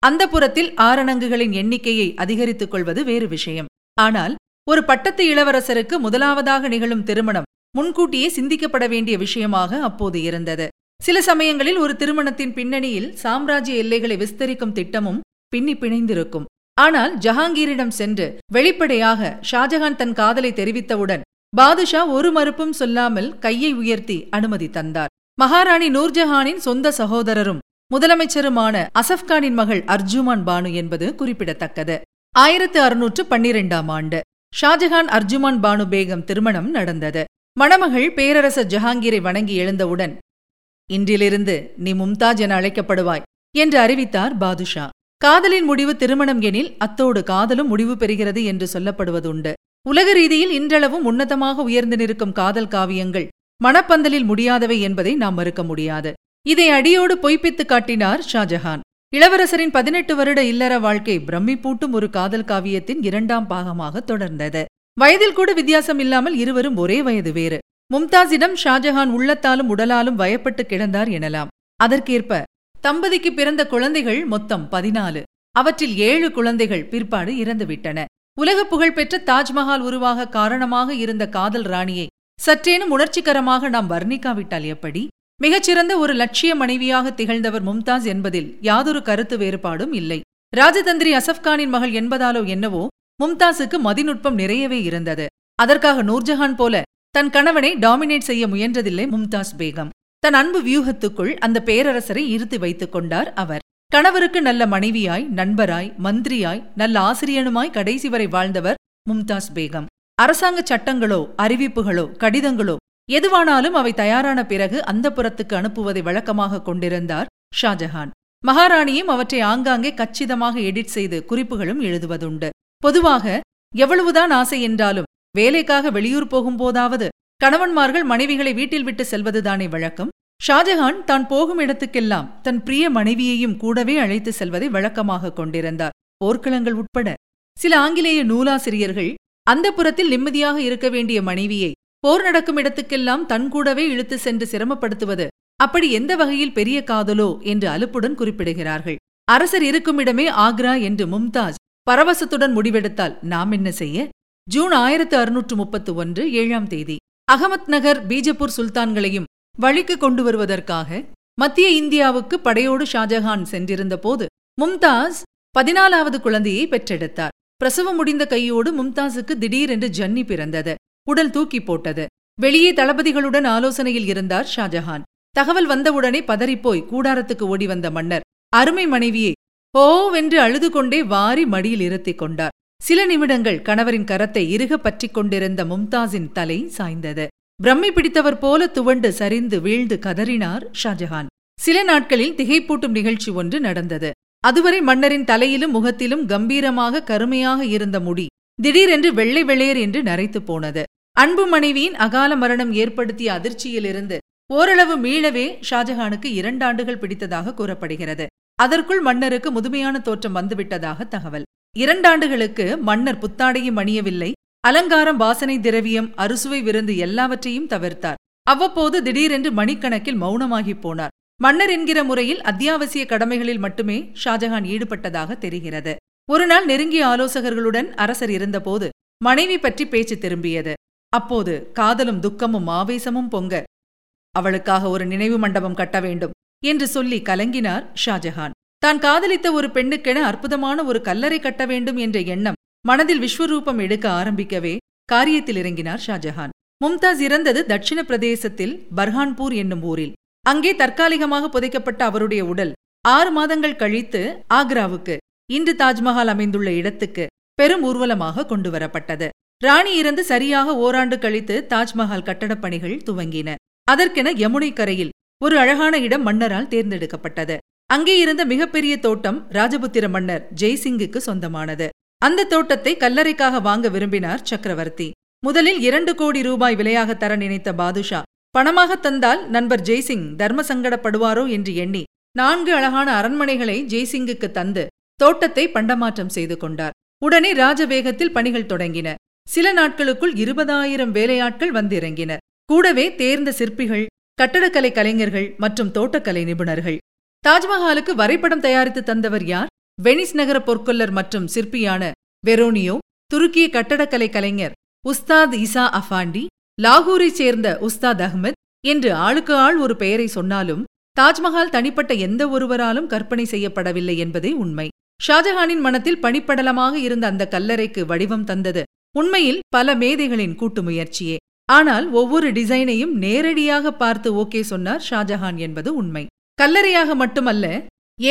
அந்தப்புரத்தில் ஆரணங்குகளின் எண்ணிக்கையை அதிகரித்துக் கொள்வது வேறு விஷயம். ஆனால் ஒரு பட்டத்து இளவரசருக்கு முதலாவதாக நிகழும் திருமணம் முன்கூட்டியே சிந்திக்கப்பட வேண்டிய விஷயமாக அப்போது இருந்தது. சில சமயங்களில் ஒரு திருமணத்தின் பின்னணியில் சாம்ராஜ்ய எல்லைகளை விஸ்தரிக்கும் திட்டமும் பின்னி பிணைந்திருக்கும். ஆனால் ஜஹாங்கீரிடம் சென்று வெளிப்படையாக ஷாஜஹான் தன் காதலை தெரிவித்தவுடன் பாதுஷா ஒரு மறுப்பும் சொல்லாமல் கையை உயர்த்தி அனுமதி தந்தார். மகாராணி நூர்ஜஹானின் சொந்த சகோதரரும் முதலமைச்சருமான அசப்கானின் மகள் அர்ஜுமான் பானு என்பது குறிப்பிடத்தக்கது. 1612 ஷாஜஹான் அர்ஜுமான் பானு பேகம் திருமணம் நடந்தது. மணமகள் பேரரசர் ஜஹாங்கீரை வணங்கி எழுந்தவுடன், இன்றிலிருந்து நீ மும்தாஜ் என அழைக்கப்படுவாய் என்று அறிவித்தார் பாதுஷா. காதலின் முடிவு திருமணம் எனில் அத்தோடு காதலும் முடிவு பெறுகிறது என்று சொல்லப்படுவதுண்டு. உலக ரீதியில் இன்றளவும் உன்னதமாக உயர்ந்து நிற்கும் காதல் காவியங்கள் மணப்பந்தலில் முடியாதவை என்பதை நாம் மறுக்க முடியாது. இதை அடியோடு பொய்ப்பித்து காட்டினார் ஷாஜஹான். இளவரசரின் 18 வருட இல்லற வாழ்க்கை பிரமிப்பூட்டும் ஒரு காதல் காவியத்தின் 2ஆம் பாகமாக தொடர்ந்தது. வயதில் கூட வித்தியாசம் இல்லாமல் இருவரும் ஒரே வயது வேறு. மும்தாஜிடம் ஷாஜஹான் உள்ளத்தாலும் உடலாலும் வயப்பட்டு கிடந்தார் எனலாம். அதற்கேற்ப தம்பதிக்கு பிறந்த குழந்தைகள் மொத்தம் 14. அவற்றில் 7 குழந்தைகள் பிற்பாடு இறந்துவிட்டன. உலக புகழ்பெற்ற தாஜ்மஹால் உருவாக காரணமாக இருந்த காதல் ராணியை சற்றேனும் உணர்ச்சிகரமாக நாம் வர்ணிக்காவிட்டால் எப்படி? மிகச்சிறந்த ஒரு லட்சிய மனைவியாக திகழ்ந்தவர் மும்தாஜ் என்பதில் யாதொரு கருத்து வேறுபாடும் இல்லை. ராஜதந்திரி அசப்கானின் மகள் என்பதாலோ என்னவோ மும்தாஸுக்கு மதிநுட்பம் நிறையவே இருந்தது. அதற்காக நூர்ஜஹான் போல தன் கணவனை டாமினேட் செய்ய முயன்றதில்லை மும்தாஸ் பேகம். தன் அன்பு வியூகத்துக்குள் அந்த பேரரசரை இருத்தி வைத்துக் கொண்டார் அவர். கணவருக்கு நல்ல மனைவியாய், நண்பராய், மந்திரியாய், நல்ல ஆசிரியனுமாய் கடைசி வரை வாழ்ந்தவர் மும்தாஸ் பேகம். அரசாங்க சட்டங்களோ அறிவிப்புகளோ கடிதங்களோ எதுவானாலும் அவை தயாரான பிறகு அந்தப்புரத்துக்கு அனுப்புவதை வழக்கமாக கொண்டிருந்தார் ஷாஜஹான். மகாராணியும் அவற்றை ஆங்காங்கே கச்சிதமாக எடிட் செய்து குறிப்புகளும் எழுதுவதுண்டு. பொதுவாக எவ்வளவுதான் ஆசை என்றாலும் வேலைக்காக வெளியூர் போகும்போதாவது கணவன்மார்கள் மனைவிகளை வீட்டில் விட்டு செல்வதுதானே வழக்கம். ஷாஜஹான் தான் போகும் இடத்துக்கெல்லாம் தன் பிரிய மனைவியையும் கூடவே அழைத்து செல்வதை வழக்கமாக கொண்டிருந்தார், போர்க்களங்கள் உட்பட. சில ஆங்கிலேய நூலாசிரியர்கள் அந்தப்புரத்தில் நிம்மதியாக இருக்க வேண்டிய மனைவியை போர் நடக்கும் இடத்துக்கெல்லாம் தன் கூடவே இழுத்து சென்று சிரமப்படுத்துவது அப்படி எந்த வகையில் பெரிய காதலோ என்று அலுப்புடன் குறிப்பிடுகிறார்கள். அரசர் இருக்கும் இடமே ஆக்ரா என்று மும்தாஜ் பரவசத்துடன் முடிவெடுத்தால் நாம் என்ன செய்ய? ஜூன் 1631 7ஆம் தேதி அகமத் நகர் பீஜப்பூர் சுல்தான்களையும் வழிக்கு கொண்டு வருவதற்காக மத்திய இந்தியாவுக்கு படையோடு ஷாஜஹான் சென்றிருந்த போது மும்தாஸ் 14வது குழந்தையை பெற்றெடுத்தார். பிரசவம் முடிந்த கையோடு மும்தாஸுக்கு திடீரென்று ஜன்னி பிறந்தது. உடல் தூக்கி போட்டது. வெளியே தளபதிகளுடன் ஆலோசனையில் இருந்தார் ஷாஜஹான். தகவல் வந்தவுடனே பதறிப்போய் கூடாரத்துக்கு ஓடி வந்த மன்னர் அருமை மனைவியை ஓவென்று அழுது கொண்டே வாரி மடியில் இருத்திக் கொண்டார். சில நிமிடங்கள் கணவரின் கரத்தை இறுக பற்றிக் கொண்டிருந்த மும்தாஸின் தலை சாய்ந்தது. பிரம்மை பிடித்தவர் போல துவண்டு சரிந்து வீழ்ந்து கதறினார் ஷாஜஹான். சில நாட்களில் திகைப்பூட்டும் நிகழ்ச்சி ஒன்று நடந்தது. அதுவரை மன்னரின் தலையிலும் முகத்திலும் கம்பீரமாக கருமையாக இருந்த முடி திடீரென்று வெள்ளை வெளேர் என்று நரைத்து போனது. அன்பு மனைவியின் அகால மரணம் ஏற்படுத்திய அதிர்ச்சியிலிருந்து ஓரளவு மீளவே ஷாஜஹானுக்கு 2 ஆண்டுகள் பிடித்ததாக கூறப்படுகிறது. அதற்குள் மன்னருக்கு முதுமையான தோற்றம் வந்துவிட்டதாக தகவல். 2 ஆண்டுகளுக்கு மன்னர் புத்தாடையும் அணியவில்லை. அலங்காரம், வாசனை திரவியம், அறுசுவை விருந்து எல்லாவற்றையும் தவிர்த்தார். அவ்வப்போது திடீரென்று மணிக்கணக்கில் மௌனமாகி போனார். மன்னர் என்கிற முறையில் அத்தியாவசிய கடமைகளில் மட்டுமே ஷாஜஹான் ஈடுபட்டதாக தெரிகிறது. ஒருநாள் நெருங்கிய ஆலோசகர்களுடன் அரசர் இருந்தபோது மனைவி பற்றி பேச்சு திரும்பியது. அப்போது காதலும் துக்கமும் ஆவேசமும் பொங்க அவளுக்காக ஒரு நினைவு மண்டபம் கட்ட வேண்டும் என்று சொல்லி கலங்கினார் ஷாஜஹான். தான் காதலித்த ஒரு பெண்ணுக்கென அற்புதமான ஒரு கல்லறை கட்ட வேண்டும் என்ற எண்ணம் மனதில் விஸ்வரூபம் எடுக்க ஆரம்பிக்கவே காரியத்தில் இறங்கினார் ஷாஜஹான். மும்தாஸ் இறந்தது தட்சிண பிரதேசத்தில் பர்ஹான்பூர் என்னும் ஊரில். அங்கே தற்காலிகமாக புதைக்கப்பட்ட அவருடைய உடல் 6 மாதங்கள் கழித்து ஆக்ராவுக்கு, இன்று தாஜ்மஹால் அமைந்துள்ள இடத்துக்கு, பெரும் ஊர்வலமாக கொண்டுவரப்பட்டது. ராணி இறந்து சரியாக 1 ஆண்டு கழித்து தாஜ்மஹால் கட்டடப் பணிகள் துவங்கின. அதற்கென யமுனை கரையில் ஒரு அழகான இடம் மன்னரால் தேர்ந்தெடுக்கப்பட்டது. அங்கே இருந்த மிகப்பெரிய தோட்டம் ராஜபுத்திர மன்னர் ஜெய்சிங்குக்கு சொந்தமானது. அந்த தோட்டத்தை கல்லறைக்காக வாங்க விரும்பினார் சக்கரவர்த்தி. முதலில் 2 கோடி ரூபாய் விலையாக தர நினைத்த பாதுஷா பணமாக தந்தால் நண்பர் ஜெய்சிங் தர்ம சங்கடப்படுவாரோ என்று எண்ணி 4 அழகான அரண்மனைகளை ஜெய்சிங்குக்கு தந்து தோட்டத்தை பண்டமாற்றம் செய்து கொண்டார். உடனே ராஜவேகத்தில் பணிகள் தொடங்கின. சில நாட்களுக்குள் 20,000 வேலையாட்கள் வந்திறங்கினர். கூடவே தேர்ந்த சிற்பிகள், கட்டடக்கலை கலைஞர்கள் மற்றும் தோட்டக்கலை நிபுணர்கள். தாஜ்மஹாலுக்கு வரைபடம் தயாரித்து தந்தவர் யார்? வெனிஸ் நகர பொற்கொல்லர் மற்றும் சிற்பியான வெரோனியோ, துருக்கிய கட்டடக்கலை கலைஞர் உஸ்தாத் இசா அஃபாண்டி, லாகூரைச் சேர்ந்த உஸ்தாத் அஹ்மத் என்று ஆளுக்கு ஆள் ஒரு பெயரை சொன்னாலும் தாஜ்மஹால் தனிப்பட்ட எந்த ஒருவராலும் கற்பனை செய்யப்படவில்லை என்பதே உண்மை. ஷாஜஹானின் மனத்தில் பனிப்படலமாக இருந்த அந்த கல்லறைக்கு வடிவம் தந்தது உண்மையில் பல மேதைகளின் கூட்டு முயற்சியே. ஆனால் ஒவ்வொரு டிசைனையும் நேரடியாக பார்த்து ஓகே சொன்னார் ஷாஜஹான் என்பது உண்மை. கல்லறையாக மட்டுமல்ல,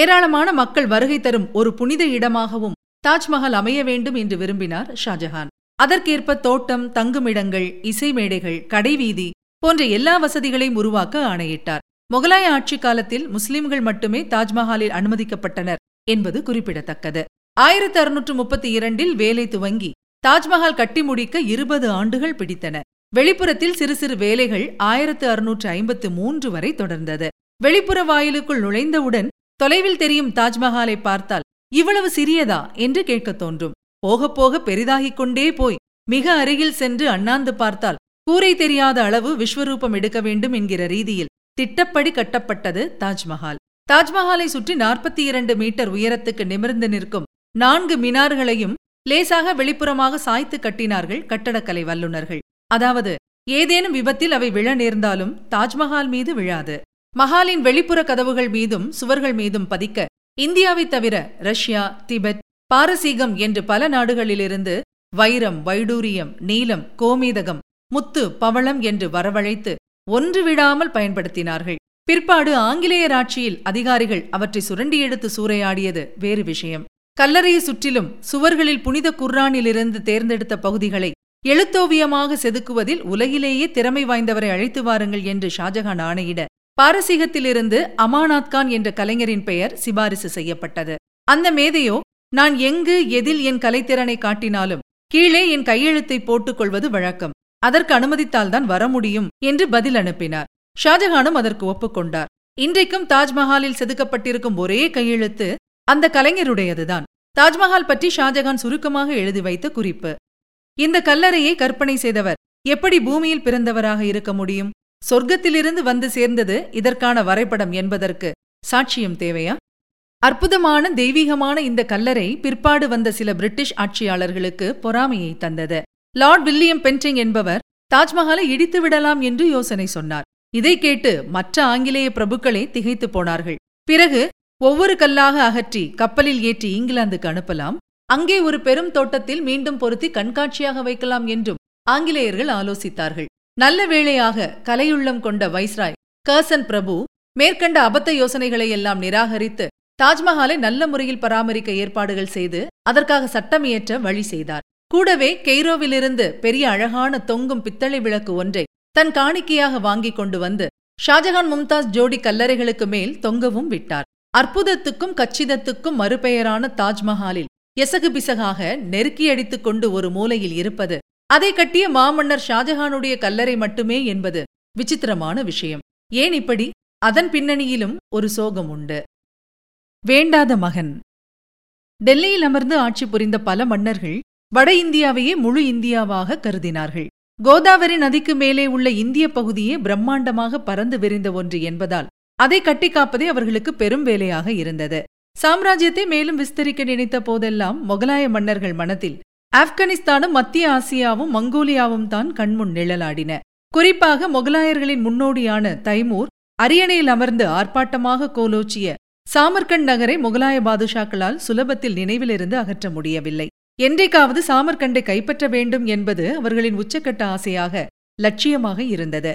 ஏராளமான மக்கள் வருகை தரும் ஒரு புனித இடமாகவும் தாஜ்மஹால் அமைய வேண்டும் என்று விரும்பினார் ஷாஜஹான். அதற்கேற்ப தோட்டம், தங்குமிடங்கள், இசை மேடைகள், கடைவீதி போன்ற எல்லா வசதிகளையும் உருவாக்க ஆணையிட்டார். முகலாய ஆட்சி காலத்தில் முஸ்லிம்கள் மட்டுமே தாஜ்மஹாலில் அனுமதிக்கப்பட்டனர் என்பது குறிப்பிடத்தக்கது. 1632 வேலை துவங்கி தாஜ்மஹால் கட்டி முடிக்க 20 ஆண்டுகள் பிடித்தன. வெளிப்புறத்தில் சிறு சிறு வேலைகள் 1653 வரை தொடர்ந்தது. வெளிப்புற வாயிலுக்குள் நுழைந்தவுடன் தொலைவில் தெரியும் தாஜ்மஹாலை பார்த்தால் இவ்வளவு சிறியதா என்று கேட்கத் தோன்றும். போக போக பெரிதாகிக் கொண்டே போய் மிக அருகில் சென்று அண்ணாந்து பார்த்தால் கூரை தெரியாத அளவு விஸ்வரூபம் எடுக்க வேண்டும் என்கிற ரீதியில் திட்டப்படி கட்டப்பட்டது தாஜ்மஹால். தாஜ்மஹாலை சுற்றி 42 மீட்டர் உயரத்துக்கு நிமிர்ந்து நிற்கும் 4 மினார்களையும் லேசாக வெளிப்புறமாக சாய்த்து கட்டினார்கள் கட்டடக்கலை வல்லுநர்கள். அதாவது ஏதேனும் விபத்தில் அவை விழ நேர்ந்தாலும் தாஜ்மஹால் மீது விழாது. மஹாலின் வெளிப்புற கதவுகள் மீதும் சுவர்கள் மீதும் பதிக்க இந்தியாவை தவிர ரஷ்யா, திபெத், பாரசீகம் என்று பல நாடுகளிலிருந்து வைரம், வைடூரியம், நீலம், கோமேதகம், முத்து, பவளம் என்று வரவழைத்து ஒன்று விடாமல் பயன்படுத்தினார்கள். பிற்பாடு ஆங்கிலேயர் ஆட்சியில் அதிகாரிகள் அவற்றை சுரண்டி எடுத்து சூறையாடியது வேறு விஷயம். கல்லறையை சுற்றிலும் சுவர்களில் புனித குர்ஆனிலிருந்து தேர்ந்தெடுத்த பகுதிகளை எழுத்தோவியமாக செதுக்குவதில் உலகிலேயே திறமை வாய்ந்தவரை அழைத்து வாருங்கள் என்று ஷாஜஹான் ஆணையிட பாரசீகத்திலிருந்து அமானாத் கான் என்ற கலைஞரின் பெயர் சிபாரிசு செய்யப்பட்டது. அந்த மேதையோ, நான் எங்கு எதில் என் கலைத்திறனை காட்டினாலும் கீழே என் கையெழுத்தை போட்டுக் கொள்வது வழக்கம், அதற்கு அனுமதித்தால்தான் வர முடியும் என்று பதில் அனுப்பினார். ஷாஜஹானும் அதற்கு ஒப்புக்கொண்டார். இன்றைக்கும் தாஜ்மஹாலில் செதுக்கப்பட்டிருக்கும் ஒரே கையெழுத்து அந்த கலைஞருடையதுதான். தாஜ்மஹால் பற்றி ஷாஜஹான் சுருக்கமாக எழுதி வைத்த குறிப்பு. இந்த கல்லறையை கற்பனை செய்தவர் எப்படி பூமியில் பிறந்தவராக இருக்க முடியும்? சொர்க்கத்திலிருந்து வந்து சேர்ந்தது இதற்கான வரைபடம் என்பதற்கு சாட்சியம் தேவையா? அற்புதமான தெய்வீகமான இந்த கல்லறை பிற்பாடு வந்த சில பிரிட்டிஷ் ஆட்சியாளர்களுக்கு பொறாமையை தந்தது. லார்ட் வில்லியம் பென்டிங் என்பவர் தாஜ்மஹாலை இடித்து விடலாம் என்று யோசனை சொன்னார். இதை கேட்டு மற்ற ஆங்கிலேய பிரபுக்களே திகைத்து போனார்கள். பிறகு ஒவ்வொரு கல்லாக அகற்றி கப்பலில் ஏற்றி இங்கிலாந்துக்கு அனுப்பலாம், அங்கே ஒரு பெரும் தோட்டத்தில் மீண்டும் பொருத்தி கண்காட்சியாக வைக்கலாம் என்றும் ஆங்கிலேயர்கள் ஆலோசித்தார்கள். நல்ல வேளையாக கலையுள்ளம் கொண்ட வைஸ்ராய் கர்சன் பிரபு மேற்கண்ட அபத்த யோசனைகளை எல்லாம் நிராகரித்து தாஜ்மஹாலை நல்ல முறையில் பராமரிக்க ஏற்பாடுகள் செய்து அதற்காக சட்டம் இயற்ற வழி செய்தார். கூடவே கெய்ரோவிலிருந்து பெரிய அழகான தொங்கும் பித்தளை விளக்கு ஒன்றை தன் காணிக்கையாக வாங்கிக் கொண்டு வந்து ஷாஜஹான் மும்தாஸ் ஜோடி கல்லறைகளுக்கு மேல் தொங்கவும் விட்டார். அற்புதத்துக்கும் கச்சிதத்துக்கும் மறுபெயரான தாஜ்மஹாலில் எசகு பிசகாக நெருக்கியடித்துக் கொண்டு ஒரு மூலையில் இருப்பது, அதை கட்டிய மாமன்னர் ஷாஜஹானுடைய கல்லறை மட்டுமே என்பது விசித்திரமான விஷயம். ஏன் இப்படி? அதன் பின்னணியிலும் ஒரு சோகம் உண்டு. வேண்டாத மகன். டெல்லியில் அமர்ந்து ஆட்சி புரிந்த பல மன்னர்கள் வட இந்தியாவையே முழு இந்தியாவாக கருதினார்கள். கோதாவரி நதிக்கு மேலே உள்ள இந்திய பகுதியே பிரம்மாண்டமாக பறந்து விரிந்த ஒன்று என்பதால் அதை கட்டிக்காப்பதே அவர்களுக்கு பெரும் வேலையாக இருந்தது. சாம்ராஜ்யத்தை மேலும் விஸ்தரிக்க நினைத்த போதெல்லாம் மொகலாய மன்னர்கள் மனத்தில் ஆப்கானிஸ்தானும் மத்திய ஆசியாவும் மங்கோலியாவும் தான் கண்முன் நிழலாடின. குறிப்பாக மொகலாயர்களின் முன்னோடியான தைமூர் அரியணையில் அமர்ந்து ஆர்ப்பாட்டமாக கோலோச்சிய சாமர்கண்ட் நகரை மொகலாய பாதுஷாக்களால் சுலபத்தில் நினைவிலிருந்து அகற்ற முடியவில்லை. என்றைக்காவது சாமர்கண்டை கைப்பற்ற வேண்டும் என்பது அவர்களின் உச்சக்கட்ட ஆசையாக லட்சியமாக இருந்தது.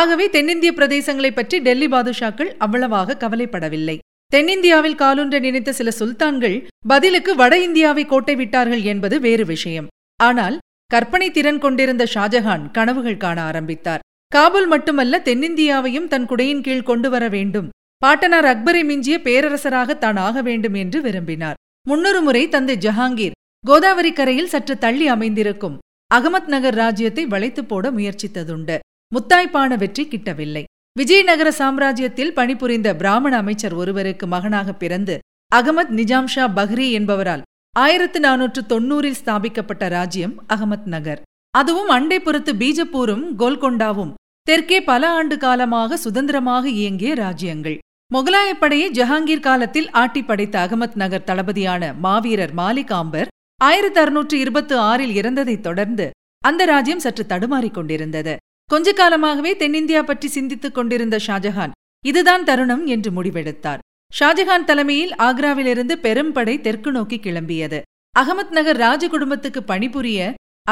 ஆகவே தென்னிந்திய பிரதேசங்களை பற்றி டெல்லி பாதுஷாக்கள் அவ்வளவாக கவலைப்படவில்லை. தென்னிந்தியாவில் காலூன்ற நினைத்த சில சுல்தான்கள் பதிலுக்கு வட இந்தியாவை கோட்டை விட்டார்கள் என்பது வேறு விஷயம். ஆனால் கற்பனை திறன் கொண்டிருந்த ஷாஜஹான் கனவுகள் காண ஆரம்பித்தார். காபூல் மட்டுமல்ல, தென்னிந்தியாவையும் தன் குடையின் கீழ் கொண்டு வர வேண்டும், பாட்டனார் அக்பரை மிஞ்சிய பேரரசராக தான் ஆக வேண்டும் என்று விரும்பினார். 300 முறை தந்தை ஜஹாங்கீர் கோதாவரி கரையில் சற்று தள்ளி அமைந்திருக்கும் அகமத் நகர் ராஜ்யத்தை வளைத்து போட முயற்சித்ததுண்டு. முத்தாய்ப்பான வெற்றி கிட்டவில்லை. விஜயநகர சாம்ராஜ்யத்தில் பணிபுரிந்த பிராமண அமைச்சர் ஒருவருக்கு மகனாக பிறந்து அகமத் நிஜாம் ஷா பஹ்ரி என்பவரால் 1490 ஸ்தாபிக்கப்பட்ட ராஜ்யம் அகமத் நகர். அதுவும் அண்டை பொறுத்து பீஜப்பூரும் கோல்கொண்டாவும் தெற்கே பல ஆண்டு காலமாக சுதந்திரமாக இயங்கிய ராஜ்யங்கள். மொகலாயப் படையை ஜஹாங்கீர் காலத்தில் ஆட்டி படைத்த அகமத் நகர் தளபதியான மாவீரர் மாலிக் ஆம்பர் 1626 இறந்ததைத் தொடர்ந்து அந்த ராஜ்யம் சற்று தடுமாறிக் கொண்டிருந்தது. கொஞ்ச காலமாகவே தென்னிந்தியா பற்றி சிந்தித்துக் கொண்டிருந்த ஷாஜஹான் இதுதான் தருணம் என்று முடிவெடுத்தார். ஷாஜஹான் தலைமையில் ஆக்ராவிலிருந்து பெரும்படை தெற்கு நோக்கி கிளம்பியது. அகமத் நகர் ராஜகுடும்பத்துக்கு பணிபுரிய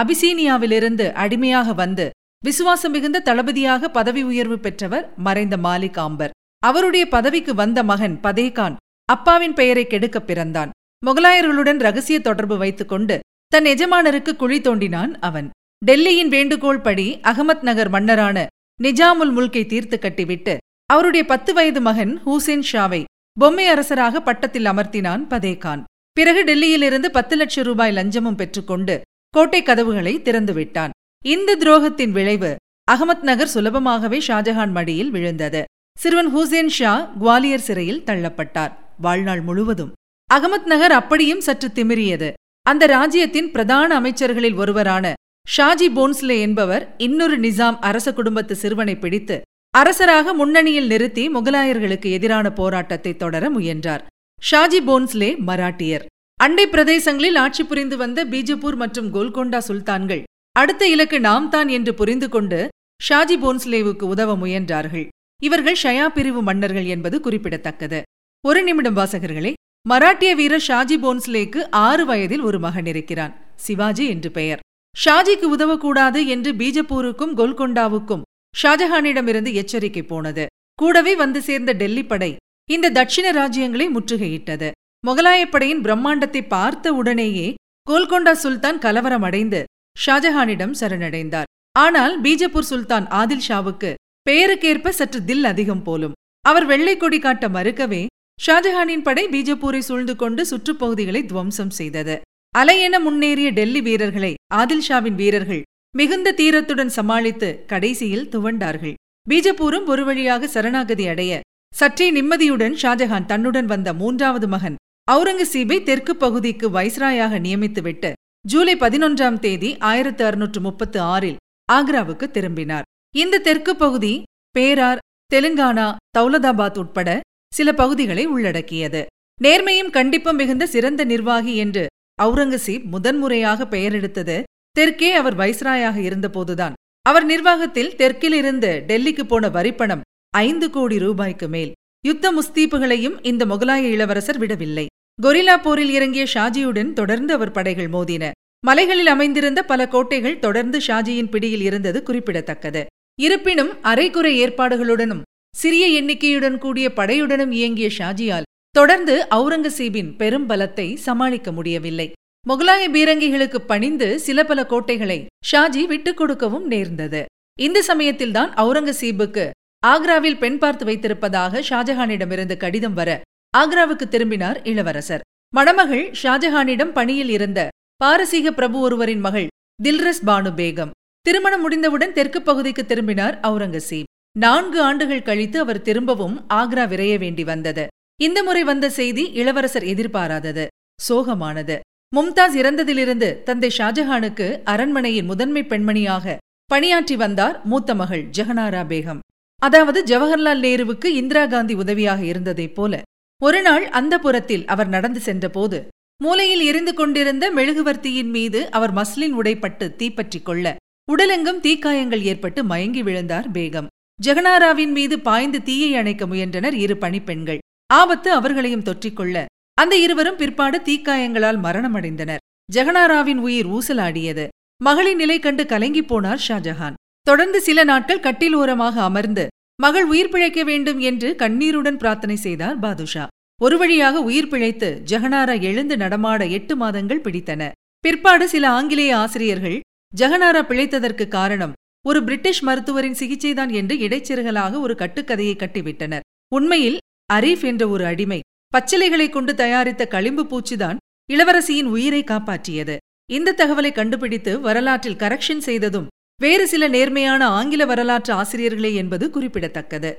அபிசீனியாவிலிருந்து அடிமையாக வந்து விசுவாசம் மிகுந்த தளபதியாக பதவி உயர்வு பெற்றவர் மறைந்த மாலிக் ஆம்பர். அவருடைய பதவிக்கு வந்த மகன் பதேகான் அப்பாவின் பெயரை கெடுக்க பிறந்தான். மொகலாயர்களுடன் ரகசிய தொடர்பு வைத்துக் கொண்டு தன் எஜமானருக்கு குழி தோண்டினான் அவன். டெல்லியின் வேண்டுகோள் படி அகமத் நகர் மன்னரான நிஜாமுல் முல்கை தீர்த்து கட்டிவிட்டு அவருடைய 10 வயது மகன் ஹூசேன் ஷாவை பொம்மை அரசராக பட்டத்தில் அமர்த்தினான் பதேகான். பிறகு டெல்லியிலிருந்து 10 லட்சம் ரூபாய் லஞ்சமும் பெற்றுக்கொண்டு கோட்டை கதவுகளை திறந்துவிட்டான். இந்த துரோகத்தின் விளைவு அகமத் நகர் சுலபமாகவே ஷாஜஹான் மடியில் விழுந்தது. சிறுவன் ஹூசேன் ஷா குவாலியர் சிறையில் தள்ளப்பட்டார் வாழ்நாள் முழுவதும். அகமத் நகர் அப்படியும் சற்று திமிரியது. அந்த ராஜ்யத்தின் பிரதான அமைச்சர்களில் ஒருவரான ஷாஜி போன்ஸ்லே என்பவர் இன்னொரு நிசாம் அரச குடும்பத்து சிறுவனை பிடித்து அரசராக முன்னணியில் நிறுத்தி முகலாயர்களுக்கு எதிரான போராட்டத்தை தொடர முயன்றார். ஷாஜி போன்ஸ்லே மராட்டியர். அண்டை பிரதேசங்களில் ஆட்சி புரிந்து வந்த பீஜப்பூர் மற்றும் கோல்கொண்டா சுல்தான்கள் அடுத்த இலக்கு நாம் தான் என்று புரிந்து கொண்டு ஷாஜி போன்ஸ்லேவுக்கு உதவ முயன்றார்கள். இவர்கள் ஷயா பிரிவு மன்னர்கள் என்பது குறிப்பிடத்தக்கது. ஒரு நிமிடம் வாசகர்களே, மராட்டிய வீரர் ஷாஜி போன்ஸ்லேக்கு 6 வயதில் ஒரு மகன் இருக்கிறான். சிவாஜி என்று பெயர். ஷாஜிக்கு உதவக்கூடாது என்று பீஜப்பூருக்கும் கோல்கொண்டாவுக்கும் ஷாஜஹானிடமிருந்து எச்சரிக்கை போனது. கூடவே வந்து சேர்ந்த டெல்லி படை இந்த தட்சிண ராஜ்யங்களை முற்றுகையிட்டது. மொகலாயப்படையின் பிரம்மாண்டத்தை பார்த்த உடனேயே கோல்கொண்டா சுல்தான் கலவரமடைந்து ஷாஜஹானிடம் சரணடைந்தார். ஆனால் பீஜப்பூர் சுல்தான் ஆதில் ஷாவுக்கு பெயருக்கேற்ப சற்று தில் அதிகம் போலும். அவர் வெள்ளைக்கொடி காட்ட மறுக்கவே ஷாஜஹானின் படை பீஜப்பூரை சூழ்ந்து கொண்டு சுற்றுப்பகுதிகளை துவம்சம் செய்தது. அலையென முன்னேறிய டெல்லி வீரர்களை ஆதில்ஷாவின் வீரர்கள் மிகுந்த தீரத்துடன் சமாளித்து கடைசியில் துவண்டார்கள். பீஜப்பூரும் ஒரு வழியாக சரணாகதி அடைய சற்றே நிம்மதியுடன் ஷாஜஹான் தன்னுடன் வந்த 3வது மகன் அவுரங்கசீபை தெற்கு பகுதிக்கு வைஸ்ராயாக நியமித்துவிட்டு ஜூலை 11 தேதி 1636 ஆக்ராவுக்கு திரும்பினார். இந்த தெற்கு பகுதி பேரார், தெலுங்கானா, தௌலதாபாத் உட்பட சில பகுதிகளை உள்ளடக்கியது. நேர்மையும் கண்டிப்பும் மிகுந்த சிறந்த நிர்வாகி என்று அவுரங்கசீப் முதன்முறையாக பெயரெடுத்தது தெற்கே அவர் வைஸ்ராயாக இருந்தபோதுதான். அவர் நிர்வாகத்தில் தெற்கிலிருந்து டெல்லிக்கு போன வரிப்பணம் 5 கோடி ரூபாய்க்கு மேல். யுத்த முஸ்தீப்புகளையும் இந்த முகலாய இளவரசர் விடவில்லை. கொரில்லா போரில் இறங்கிய ஷாஜியுடன் தொடர்ந்து அவர் படைகள் மோதின. மலைகளில் அமைந்திருந்த பல கோட்டைகள் தொடர்ந்து ஷாஜியின் பிடியில் இருந்தது குறிப்பிடத்தக்கது. இருப்பினும் அரைக்குறை ஏற்பாடுகளுடனும் சிறிய எண்ணிக்கையுடன் கூடிய படையுடனும் இயங்கிய ஷாஜியால் தொடர்ந்து அவுரங்கசீபின் பெரும் பலத்தை சமாளிக்க முடியவில்லை. முகலாய பீரங்கிகளுக்கு பணிந்து சில பல கோட்டைகளை ஷாஜி விட்டுக் கொடுக்கவும் நேர்ந்தது. இந்த சமயத்தில்தான் அவுரங்கசீபுக்கு ஆக்ராவில் பெண் பார்த்து வைத்திருப்பதாக ஷாஜஹானிடமிருந்து கடிதம் வர ஆக்ராவுக்கு திரும்பினார் இளவரசர். மணமகள் ஷாஜஹானிடம் பணியில் இருந்த பாரசீக பிரபு ஒருவரின் மகள் தில்ரஸ் பானு பேகம். திருமணம் முடிந்தவுடன் தெற்கு பகுதிக்கு திரும்பினார் அவுரங்கசீப். 4 ஆண்டுகள் கழித்து அவர் திரும்பவும் ஆக்ரா விரைய வேண்டி வந்தது. இந்த முறை வந்த செய்தி இளவரசர் எதிர்பாராதது, சோகமானது. மும்தாஸ் இறந்ததிலிருந்து தந்தை ஷாஜஹானுக்கு அரண்மனையின் முதன்மை பெண்மணியாக பணியாற்றி வந்தார் மூத்த மகள் ஜஹனாரா பேகம். அதாவது ஜவஹர்லால் நேருவுக்கு இந்திரா காந்தி உதவியாக இருந்ததைப் போல. ஒருநாள் அந்தப்புரத்தில் அவர் நடந்து சென்றபோது மூலையில் எரிந்து கொண்டிருந்த மெழுகுவர்த்தியின் மீது அவர் மஸ்லின் உடைப்பட்டு தீப்பற்றிக் கொள்ள உடலெங்கும் தீக்காயங்கள் ஏற்பட்டு மயங்கி விழுந்தார் பேகம். ஜெகனாராவின் மீது பாய்ந்து தீயை அணைக்க முயன்றனர் 2 பணிப்பெண்கள். ஆபத்து அவர்களையும் தொற்றிக்கொள்ள அந்த இருவரும் பிற்பாடு தீக்காயங்களால் மரணமடைந்தனர். ஜெகனாராவின் உயிர் ஊசலாடியது. மகளின் நிலை கண்டு கலங்கி போனார் ஷாஜஹான். தொடர்ந்து சில நாட்கள் கட்டில் ஓரமாக அமர்ந்து மகள் உயிர் பிழைக்க வேண்டும் என்று கண்ணீருடன் பிரார்த்தனை செய்தார் பாதுஷா. ஒரு வழியாக உயிர் பிழைத்து ஜஹனாரா எழுந்து நடமாட 8 மாதங்கள் பிடித்தன. பிற்பாடு சில ஆங்கிலேய ஆசிரியர்கள் ஜஹனாரா பிழைத்ததற்கு காரணம் ஒரு பிரிட்டிஷ் மருத்துவரின் சிகிச்சைதான் என்று இடைச்செருகலாக ஒரு கட்டுக்கதையை கட்டிவிட்டனர். உண்மையில் அரீஃப் என்ற ஒரு அடிமை பச்சிலைகளை கொண்டு தயாரித்த களிம்பு பூச்சிதான் இளவரசியின் உயிரை காப்பாற்றியது. இந்த தகவலை கண்டுபிடித்து வரலாற்றில் கரெக்ஷன் செய்ததும் வேறு சில நேர்மையான ஆங்கில வரலாற்று ஆசிரியர்களே என்பது குறிப்பிடத்தக்கது.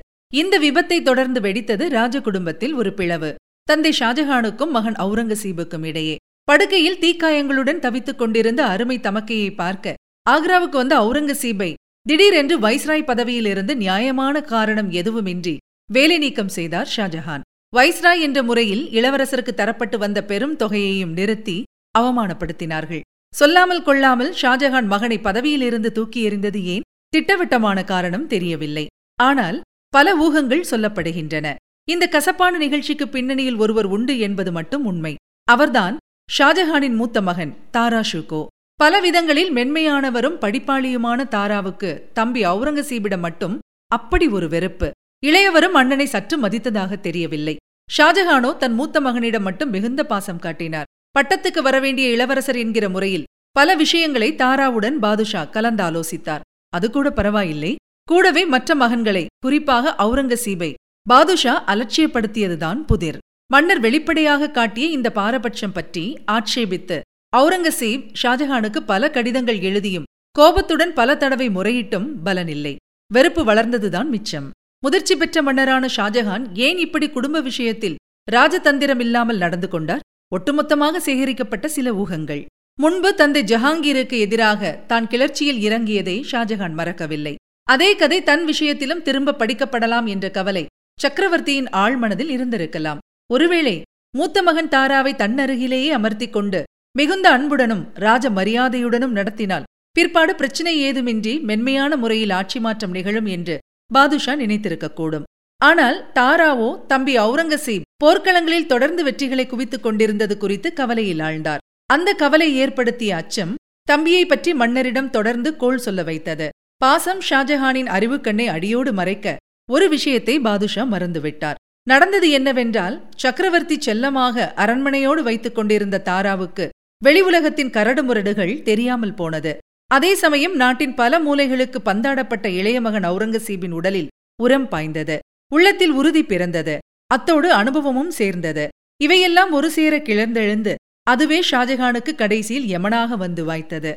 இந்த விபத்தை தொடர்ந்து வெடித்தது ராஜகுடும்பத்தில் ஒரு பிளவு, தந்தை ஷாஜஹானுக்கும் மகன் அவுரங்கசீபுக்கும் இடையே. படுக்கையில் தீக்காயங்களுடன் தவித்துக் கொண்டிருந்த அருமை தமக்கையை பார்க்க ஆக்ராவுக்கு வந்த அவுரங்கசீபை திடீரென்று வைஸ்ராய் பதவியிலிருந்து நியாயமான காரணம் எதுவுமின்றி வேலை நீக்கம் செய்தார் ஷாஜஹான். வைஸ்ராய் என்ற முறையில் இளவரசருக்கு தரப்பட்டு வந்த பெரும் தொகையையும் நிறுத்தி அவமானப்படுத்தினார்கள். சொல்லாமல் கொள்ளாமல் ஷாஜஹான் மகனை பதவியிலிருந்து தூக்கி எறிந்தது ஏன்? திட்டவட்டமான காரணம் தெரியவில்லை. ஆனால் பல ஊகங்கள் சொல்லப்படுகின்றன. இந்த கசப்பான நிகழ்ச்சிக்கு பின்னணியில் ஒருவர் உண்டு என்பது மட்டும் உண்மை. அவர்தான் ஷாஜஹானின் மூத்த மகன் தாரா ஷுகோ. பல விதங்களில் மென்மையானவரும் படிப்பாளியுமான தாராவுக்கு தம்பி அவுரங்கசீபிடம் மட்டும் அப்படி ஒரு வெறுப்பு. இளையவரும் அண்ணனை சற்று மதித்ததாக தெரியவில்லை. ஷாஜஹானோ தன் மூத்த மகனிடம் மட்டும் மிகுந்த பாசம் காட்டினார். பட்டத்துக்கு வரவேண்டிய இளவரசர் என்கிற முறையில் பல விஷயங்களை தாராவுடன் பாதுஷா கலந்தாலோசித்தார். அது கூட பரவாயில்லை. கூடவே மற்ற மகன்களை, குறிப்பாக அவுரங்கசீபை பாதுஷா அலட்சியப்படுத்தியதுதான் புதிர். மன்னர் வெளிப்படையாக காட்டிய இந்த பாரபட்சம் பற்றி ஆட்சேபித்து அவுரங்கசீப் ஷாஜஹானுக்கு பல கடிதங்கள் எழுதியும் கோபத்துடன் பல தடவை முறையிட்டும் பலனில்லை. வெறுப்பு வளர்ந்ததுதான் மிச்சம். முதிர்ச்சி பெற்ற மன்னரான ஷாஜஹான் ஏன் இப்படி குடும்ப விஷயத்தில் ராஜதந்திரமில்லாமல் நடந்து கொண்டார்? ஒட்டுமொத்தமாக சேகரிக்கப்பட்ட சில ஊகங்கள். முன்பு தந்தை ஜஹாங்கீருக்கு எதிராக தான் கிளர்ச்சியில் இறங்கியதை ஷாஜஹான் மறக்கவில்லை. அதே கதை தன் விஷயத்திலும் திரும்ப படிக்கப்படலாம் என்ற கவலை சக்கரவர்த்தியின் ஆழ்மனதில் இருந்திருக்கலாம். ஒருவேளை மூத்த மகன் தாராவை தன்னருகிலேயே அமர்த்தி கொண்டு மிகுந்த அன்புடனும் ராஜ மரியாதையுடனும் நடத்தினால் பிற்பாடு பிரச்சினை ஏதுமின்றி மென்மையான முறையில் ஆட்சி மாற்றம் நிகழும் என்று பாதுஷா நினைத்திருக்கக்கூடும். ஆனால் தாராவோ தம்பி அவுரங்கசீப் போர்க்களங்களில் தொடர்ந்து வெற்றிகளை குவித்துக் கொண்டிருந்தது குறித்து கவலையில் ஆழ்ந்தார். அந்த கவலை ஏற்படுத்திய அச்சம் தம்பியை பற்றி மன்னரிடம் தொடர்ந்து கோள் சொல்ல வைத்தது. பாசம் ஷாஜஹானின் அறிவுக்கண்ணை அடியோடு மறைக்க ஒரு விஷயத்தை பாதுஷா மறந்துவிட்டார். நடந்தது என்னவென்றால், சக்கரவர்த்தி செல்லமாக அரண்மனையோடு வைத்துக் கொண்டிருந்த தாராவுக்கு வெளியுலகத்தின் கரடுமுரடுகள் தெரியாமல் போனது. அதே சமயம் நாட்டின் பல மூலைகளுக்கு பந்தாடப்பட்ட இளைய மகன் அவுரங்கசீபின் உடலில் உரம் பாய்ந்தது. உள்ளத்தில் உறுதி பிறந்தது. அத்தோடு அனுபவமும் சேர்ந்தது. இவையெல்லாம் ஒரு சேர கிளர்ந்தெழுந்து அதுவே ஷாஜஹானுக்கு கடைசியில் யமனாக வந்து வாய்த்தது.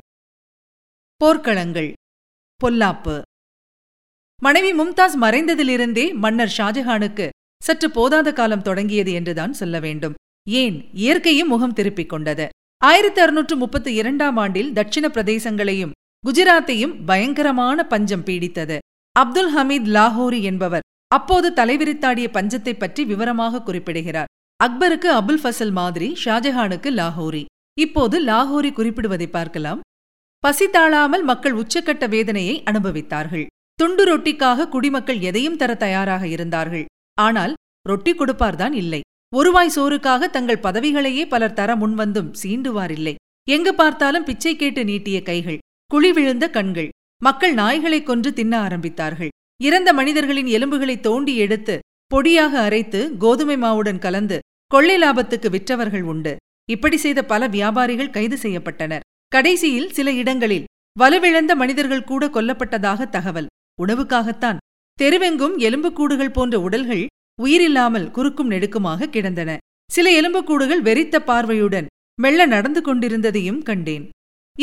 போர்க்களங்கள், பொல்லாப்பு. மனைவி மும்தாஸ் மறைந்ததிலிருந்தே மன்னர் ஷாஜஹானுக்கு சற்று போதாத காலம் தொடங்கியது என்றுதான் சொல்ல வேண்டும். ஏன், இயற்கையும் முகம் திருப்பிக் கொண்டது. 1632ஆம் ஆண்டில் தட்சிண பிரதேசங்களையும் குஜராத்தையும் பயங்கரமான பஞ்சம் பீடித்தது. அப்துல் ஹமீத் லாகோரி என்பவர் அப்போது தலைவிரித்தாடிய பஞ்சத்தை பற்றி விவரமாக குறிப்பிடுகிறார். அக்பருக்கு அபுல் ஃபசல் மாதிரி, ஷாஜஹானுக்கு லாகோரி. இப்போது லாகோரி குறிப்பிடுவதை பார்க்கலாம். பசி தாழாமல் மக்கள் உச்சக்கட்ட வேதனையை அனுபவித்தார்கள். துண்டு ரொட்டிக்காக குடிமக்கள் எதையும் தர தயாராக இருந்தார்கள். ஆனால் ரொட்டி கொடுப்பார்தான் இல்லை. ஒருவாய் சோறுக்காக தங்கள் பதவிகளையே பலர் தர முன்வந்தும் சீண்டுவாரில்லை. எங்கு பார்த்தாலும் பிச்சை கேட்டு நீட்டிய கைகள், குழி விழுந்த கண்கள். மக்கள் நாய்களை கொன்று தின்ன ஆரம்பித்தார்கள். இறந்த மனிதர்களின் எலும்புகளை தோண்டி எடுத்து பொடியாக அரைத்து கோதுமை மாவுடன் கலந்து கொள்ளை லாபத்துக்கு விற்றவர்கள் உண்டு. இப்படி செய்த பல வியாபாரிகள் கைது செய்யப்பட்டனர். கடைசியில் சில இடங்களில் வலுவிழந்த மனிதர்கள் கூட கொல்லப்பட்டதாக தகவல். உணவுக்காகத்தான். தெருவெங்கும் எலும்புக்கூடுகள் போன்ற உடல்கள் உயிரில்லாமல் குறுக்கும் நெடுக்குமாக கிடந்தன. சில எலும்புக்கூடுகள் வெறித்த பார்வையுடன் மெல்ல நடந்து கொண்டிருந்ததையும் கண்டேன்.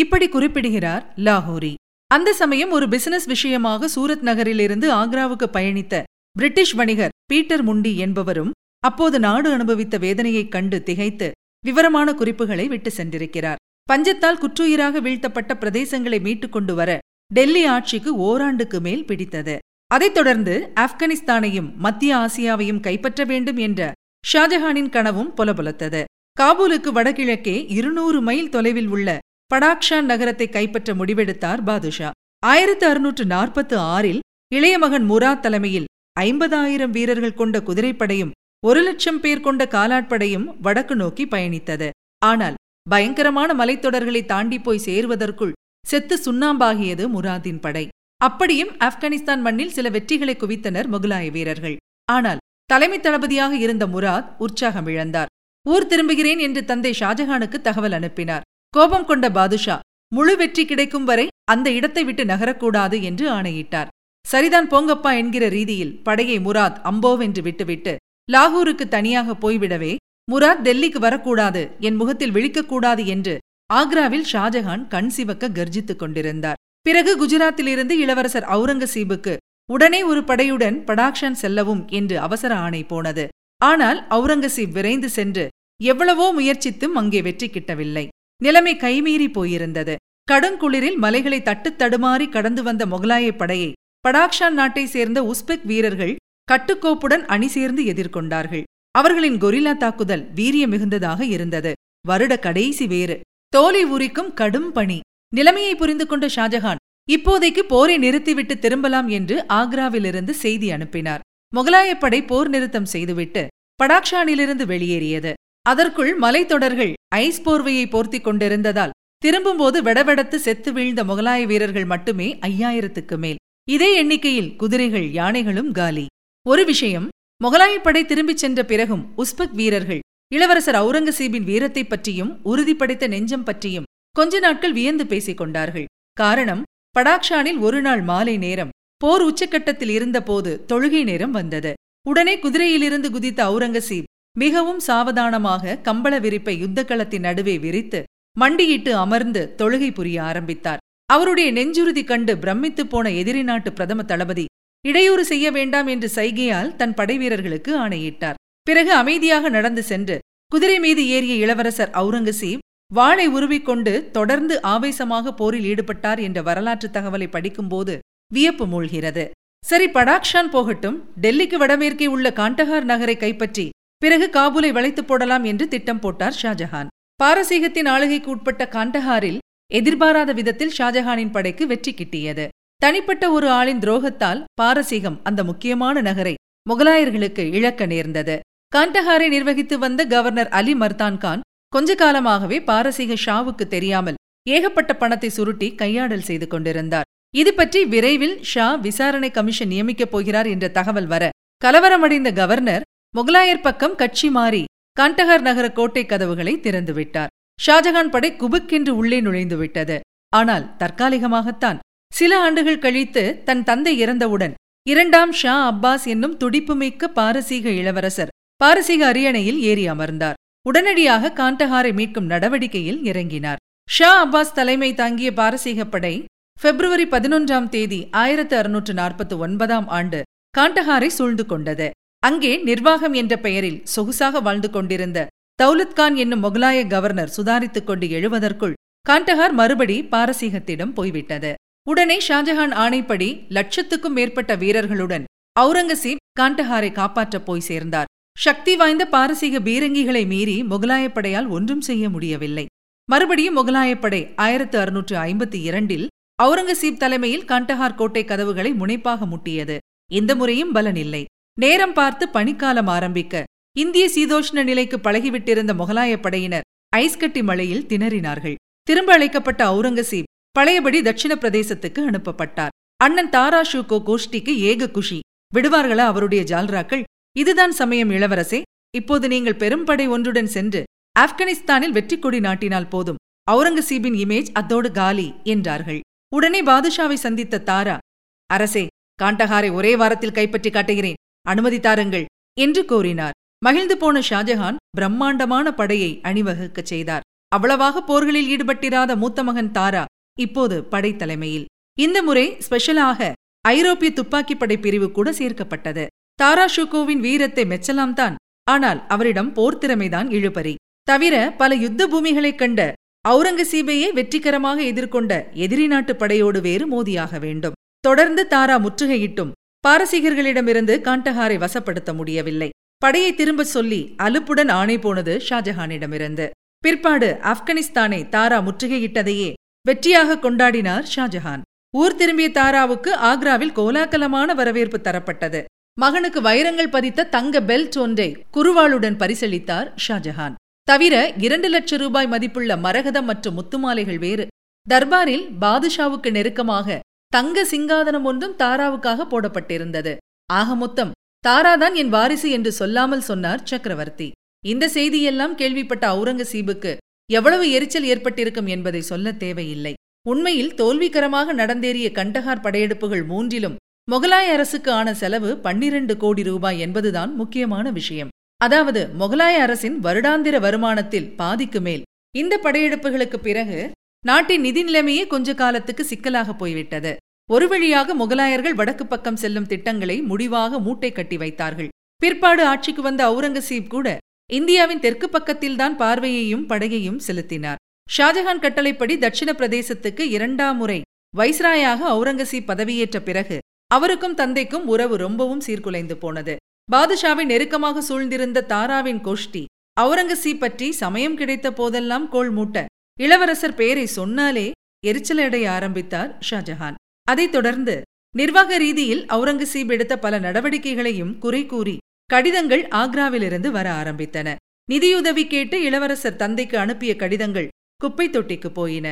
இப்படி குறிப்பிடுகிறார் லாகோரி. அந்த சமயம் ஒரு பிசினஸ் விஷயமாக சூரத் நகரிலிருந்து ஆக்ராவுக்கு பயணித்த பிரிட்டிஷ் வணிகர் பீட்டர் முண்டி என்பவரும் அப்போது நாடு அனுபவித்த வேதனையைக் கண்டு திகைத்து விவரமான குறிப்புகளை விட்டு சென்றிருக்கிறார். பஞ்சத்தால் குற்றுயிராக வீழ்த்தப்பட்ட பிரதேசங்களை மீட்டுக் கொண்டு வர டெல்லி ஆட்சிக்கு ஓராண்டுக்கு மேல் பிடித்தது. அதைத் தொடர்ந்து ஆப்கானிஸ்தானையும் மத்திய ஆசியாவையும் கைப்பற்ற வேண்டும் என்ற ஷாஜஹானின் கனவும் பொலபொலத்தது. காபூலுக்கு வடகிழக்கே 200 மைல் தொலைவில் உள்ள படாக்ஷான் நகரத்தை கைப்பற்ற முடிவெடுத்தார் பாதுஷா. 1646 இளைய மகன் முராத் தலைமையில் 50,000 வீரர்கள் கொண்ட குதிரைப்படையும் 1,00,000 பேர் கொண்ட காலாட்படையும் வடக்கு நோக்கி பயணித்தது. ஆனால் பயங்கரமான மலைத்தொடர்களை தாண்டி போய் சேருவதற்குள் செத்து சுண்ணாம்பாகியது முராதின் படை. அப்படியும் ஆப்கானிஸ்தான் மண்ணில் சில வெற்றிகளை குவித்தனர் முகலாய வீரர்கள். ஆனால் தலைமை தளபதியாக இருந்த முராத் உற்சாகம் இழந்தார். ஊர் திரும்புகிறேன் என்று தந்தை ஷாஜஹானுக்கு தகவல் அனுப்பினார். கோபம் கொண்ட பாதுஷா முழு வெற்றி கிடைக்கும் வரை அந்த இடத்தை விட்டு நகரக்கூடாது என்று ஆணையிட்டார். சரிதான் போங்கப்பா என்கிற ரீதியில் படையை முராத் அம்போவென்று விட்டுவிட்டு லாகூருக்கு தனியாக போய்விடவே, முராத் டெல்லிக்கு வரக்கூடாது, என் முகத்தில் விழிக்கக்கூடாது என்று ஆக்ராவில் ஷாஜஹான் கண் சிவக்க கர்ஜித்துக் கொண்டிருந்தார். பிறகு குஜராத்திலிருந்து இளவரசர் அவுரங்கசீபுக்கு உடனே ஒரு படையுடன் படாக்ஷான் செல்லவும் என்று அவசர ஆணை போனது. ஆனால் அவுரங்கசீப் விரைந்து சென்று எவ்வளவோ முயற்சித்தும் அங்கே வெற்றி கிட்டவில்லை. நிலைமை கைமீறி போயிருந்தது. கடுங்குளிரில் மலைகளை தட்டுத் தடுமாறி கடந்து வந்த முகலாய படையை படாக்ஷான் நாட்டை சேர்ந்த உஸ்பெக் வீரர்கள் கட்டுக்கோப்புடன் அணி சேர்ந்து எதிர்கொண்டார்கள். அவர்களின் கொரில்லா தாக்குதல் வீரிய மிகுந்ததாக இருந்தது. வருட கடைசி வேறு, தோலை உரிக்கும் கடும் பணி. நிலைமையை புரிந்து கொண்ட ஷாஜஹான் இப்போதைக்கு போரை நிறுத்திவிட்டு திரும்பலாம் என்று ஆக்ராவிலிருந்து செய்தி அனுப்பினார். முகலாயப்படை போர் நிறுத்தம் செய்துவிட்டு படாக்ஷானிலிருந்து வெளியேறியது. அதற்குள் மலைத்தொடர்கள் ஐஸ் போர்வையை போர்த்தி கொண்டிருந்ததால் திரும்பும்போது வெடவெடத்து செத்து வீழ்ந்த முகலாய வீரர்கள் மட்டுமே 5000க்கு மேல். இதே எண்ணிக்கையில் குதிரைகள் யானைகளும் காலி. ஒரு விஷயம், முகலாயப்படை திரும்பிச் சென்ற பிறகும் உஸ்பெக் வீரர்கள் இளவரசர் அவுரங்கசீபின் வீரத்தை பற்றியும் உறுதிப்படைத்த நெஞ்சம் பற்றியும் கொஞ்ச நாட்கள் வியந்து பேசிக் கொண்டார்கள். காரணம், படாக்ஷானில் ஒரு நாள் மாலை நேரம் போர் உச்சக்கட்டத்தில் இருந்தபோது தொழுகை நேரம் வந்தது. உடனே குதிரையிலிருந்து குதித்த அவுரங்கசீப் மிகவும் சாவதானமாக கம்பள விரிப்பை யுத்தக்களத்தின் நடுவே விரித்து மண்டியிட்டு அமர்ந்து தொழுகை புரிய ஆரம்பித்தார். அவருடைய நெஞ்சுறுதி கண்டு பிரமித்து போன எதிரி நாட்டு பிரதம தளபதி இடையூறு செய்ய வேண்டாம் என்று சைகையால் தன் படைவீரர்களுக்கு ஆணையிட்டார். பிறகு அமைதியாக நடந்து சென்று குதிரை மீது ஏறிய இளவரசர் அவுரங்கசீப் வாளை உருவிக்கொண்டு தொடர்ந்து ஆவேசமாக போரில் ஈடுபட்டார் என்ற வரலாற்று தகவலை படிக்கும்போது வியப்பு மூழ்கிறது. சரி, படாக்ஷான் போகட்டும், டெல்லிக்கு வடமேற்கே உள்ள காண்டஹார் நகரை கைப்பற்றி பிறகு காபூலை வளைத்து போடலாம் என்று திட்டம் போட்டார் ஷாஜஹான். பாரசீகத்தின் ஆளுகைக்கு உட்பட்ட காண்டஹாரில் எதிர்பாராத விதத்தில் ஷாஜஹானின் படைக்கு வெற்றி கிட்டியது. தனிப்பட்ட ஒரு ஆளின் துரோகத்தால் பாரசீகம் அந்த முக்கியமான நகரை முகலாயர்களுக்கு இழக்க நேர்ந்தது. காண்டஹாரை நிர்வகித்து வந்த கவர்னர் அலி மர்தான்கான் கொஞ்ச காலமாகவே பாரசீக ஷாவுக்கு தெரியாமல் ஏகப்பட்ட பணத்தை சுருட்டி கையாடல் செய்து கொண்டிருந்தார். இது பற்றி விரைவில் ஷா விசாரணை கமிஷன் நியமிக்கப் போகிறார் என்ற தகவல் வர கலவரமடைந்த கவர்னர் முகலாயர் பக்கம் கட்சி மாறி காண்டஹார் நகர கோட்டை கதவுகளை திறந்துவிட்டார். ஷாஜஹான் படை குபுக்கென்று உள்ளே நுழைந்துவிட்டது. ஆனால் தற்காலிகமாகத்தான். சில ஆண்டுகள் கழித்து தன் தந்தை இறந்தவுடன் இரண்டாம் ஷா அப்பாஸ் என்னும் துடிப்புமிக்க பாரசீக இளவரசர் பாரசீக அரியணையில் ஏறி அமர்ந்தார். உடனடியாக காண்டஹாரை மீட்கும் நடவடிக்கையில் இறங்கினார். ஷா அப்பாஸ் தலைமை தாங்கிய பாரசீக படை February 11 1649 காண்டஹாரை சூழ்ந்து கொண்டது. அங்கே நிர்வாகம் என்ற பெயரில் சொகுசாக வாழ்ந்து கொண்டிருந்த தௌலத் கான் என்னும் முகலாய கவர்னர் சுதாரித்துக் கொண்டு எழுவதற்குள் காண்டஹார் மறுபடி பாரசீகத்திடம் போய்விட்டது. உடனே ஷாஜஹான் ஆணைப்படி 100,000க்கும் மேற்பட்ட வீரர்களுடன் அவுரங்கசீப் காண்டஹாரை காப்பாற்றப் போய் சேர்ந்தார். சக்தி வாய்ந்த பாரசீக பீரங்கிகளை மீறி முகலாயப்படையால் ஒன்றும் செய்ய முடியவில்லை. மறுபடியும் முகலாயப்படை 1652 அவுரங்கசீப் தலைமையில் காண்டஹார் கோட்டை கதவுகளை முனைப்பாக முட்டியது. இந்த முறையும் பலனில்லை. நேரம் பார்த்து பனிக்காலம் ஆரம்பிக்க இந்திய சீதோஷ்ண நிலைக்கு பழகிவிட்டிருந்த முகலாயப்படையினர் ஐஸ்கட்டி மலையில் திணறினார்கள். திரும்ப அழைக்கப்பட்ட அவுரங்கசீப் பழையபடி தட்சிண பிரதேசத்துக்கு அனுப்பப்பட்டார். அண்ணன் தாராஷூகோ கோஷ்டிக்கு ஏக குஷி. விடுவார்களா அவருடைய ஜால்ராக்கள்? இதுதான் சமயம் இளவரசே, இப்போது நீங்கள் பெரும்படை ஒன்றுடன் சென்று ஆப்கானிஸ்தானில் வெற்றி கொடி நாட்டினால் போதும், அவுரங்கசீபின் இமேஜ் அத்தோடு காலி என்றார்கள். உடனே பாதுஷாவை சந்தித்த தாரா, அரசே, காண்டஹாரை ஒரே வாரத்தில் கைப்பற்றி காட்டுகிறேன், அனுமதி தாருங்கள் என்று கோரினார். மகிழ்ந்து போன ஷாஜஹான் பிரம்மாண்டமான படையை அணிவகுக்கச் செய்தார். அவ்வளவாக போர்களில் ஈடுபட்டிராத மூத்த மகன் தாரா இப்போது படைத்தலைமையில். இந்த முறை ஸ்பெஷலாக ஐரோப்பிய துப்பாக்கிப்படை பிரிவு கூட சேர்க்கப்பட்டது. தாராஷூகோவின் வீரத்தை மெச்சலாம் தான், ஆனால் அவரிடம் போர்த்திறமைதான் இழுபறி. தவிர பல யுத்த பூமிகளைக் கண்ட அவுரங்கசீபையே வெற்றிகரமாக எதிர்கொண்ட எதிரி நாட்டு படையோடு வேறு மோதியாக வேண்டும். தொடர்ந்து தாரா முற்றுகையிட்டும் பாரசீகர்களிடமிருந்து காண்டஹாரை வசப்படுத்த முடியவில்லை. படையை திரும்ப சொல்லி அலுப்புடன் ஆணை போனது ஷாஜஹானிடமிருந்து. பிற்பாடு ஆப்கானிஸ்தானை தாரா முற்றுகையிட்டதையே வெற்றியாக கொண்டாடினார் ஷாஜஹான். ஊர் திரும்பிய தாராவுக்கு ஆக்ராவில் கோலாகலமான வரவேற்பு தரப்பட்டது. மகனுக்கு வைரங்கள் பதித்த தங்க பெல்ட் ஒன்றை குருவாளுடன் பரிசளித்தார் ஷாஜஹான். தவிர 2,00,000 ரூபாய் மதிப்புள்ள மரகதம் மற்றும் முத்துமாலைகள் வேறு. தர்பாரில் பாதுஷாவுக்கு நெருக்கமாக தங்க சிங்காதனம் ஒன்றும் தாராவுக்காக போடப்பட்டிருந்தது. ஆக மொத்தம் தாராதான் என் வாரிசு என்று சொல்லாமல் சொன்னார் சக்கரவர்த்தி. இந்த செய்தியெல்லாம் கேள்விப்பட்ட அவுரங்கசீபுக்கு எவ்வளவு எரிச்சல் ஏற்பட்டிருக்கும் என்பதை சொல்ல தேவையில்லை. உண்மையில் தோல்விகரமாக நடந்தேறிய கண்டஹார் படையெடுப்புகள் மூன்றிலும் முகலாய அரசுக்கு ஆன செலவு 12 கோடி ரூபாய் என்பதுதான் முக்கியமான விஷயம். அதாவது முகலாய அரசின் வருடாந்திர வருமானத்தில் பாதிக்கு மேல். இந்த படையெடுப்புகளுக்கு பிறகு நாட்டின் நிதி நிலைமையே கொஞ்ச காலத்துக்கு சிக்கலாக போய்விட்டது. ஒரு வழியாக முகலாயர்கள் வடக்கு பக்கம் செல்லும் திட்டங்களை முடிவாக மூட்டை கட்டி வைத்தார்கள். பிற்பாடு ஆட்சிக்கு வந்த அவுரங்கசீப் கூட இந்தியாவின் தெற்கு பக்கத்தில்தான் பார்வையையும் படையையும் செலுத்தினார். ஷாஜஹான் கட்டளைப்படி தட்சிண பிரதேசத்துக்கு 2ஆம் முறை வைஸ்ராயாக அவுரங்கசீப் பதவியேற்ற பிறகு அவருக்கும் தந்தைக்கும் உறவு ரொம்பவும் சீர்குலைந்து போனது. பாதுஷாவை நெருக்கமாக சூழ்ந்திருந்த தாராவின் கோஷ்டி அவுரங்கசீப் பற்றி சமயம் கிடைத்த போதெல்லாம் கோள் மூட்ட இளவரசர் பெயரை சொன்னாலே எரிச்சலடைய ஆரம்பித்தார் ஷாஜஹான். அதைத் தொடர்ந்து நிர்வாக ரீதியில் அவுரங்கசீப் எடுத்த பல நடவடிக்கைகளையும் குறை கூறி கடிதங்கள் ஆக்ராவிலிருந்து வர ஆரம்பித்தன. நிதியுதவி கேட்டு இளவரசர் தந்தைக்கு அனுப்பிய கடிதங்கள் குப்பை தொட்டிக்கு போயின.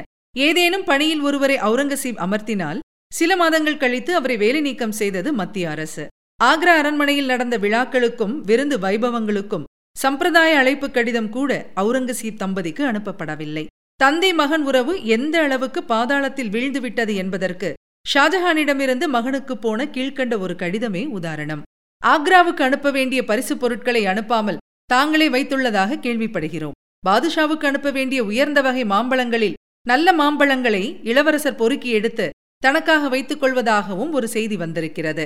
ஏதேனும் பணியில் ஒருவரை அவுரங்கசீப் அமர்த்தினால் சில மாதங்கள் கழித்து அவரை வேலை நீக்கம் செய்தது மத்திய அரசு. ஆக்ரா அரண்மனையில் நடந்த விழாக்களுக்கும் விருந்து வைபவங்களுக்கும் சம்பிரதாய அழைப்பு கடிதம் கூட அவுரங்கசீப் தம்பதிக்கு அனுப்பப்படவில்லை. தந்தை மகன் உறவு எந்த அளவுக்கு பாதாளத்தில் வீழ்ந்துவிட்டது என்பதற்கு ஷாஜஹானிடமிருந்து மகனுக்கு போன கீழ்கண்ட ஒரு கடிதமே உதாரணம். ஆக்ராவுக்கு அனுப்ப வேண்டிய பரிசு பொருட்களை அனுப்பாமல் தாங்களே வைத்துள்ளதாக கேள்விப்படுகிறோம். பாதுஷாவுக்கு அனுப்ப வேண்டிய உயர்ந்த வகை மாம்பழங்களில் நல்ல மாம்பழங்களை இளவரசர் பொறுக்கி எடுத்து தனக்காக வைத்துக் கொள்வதாகவும் ஒரு செய்தி வந்திருக்கிறது.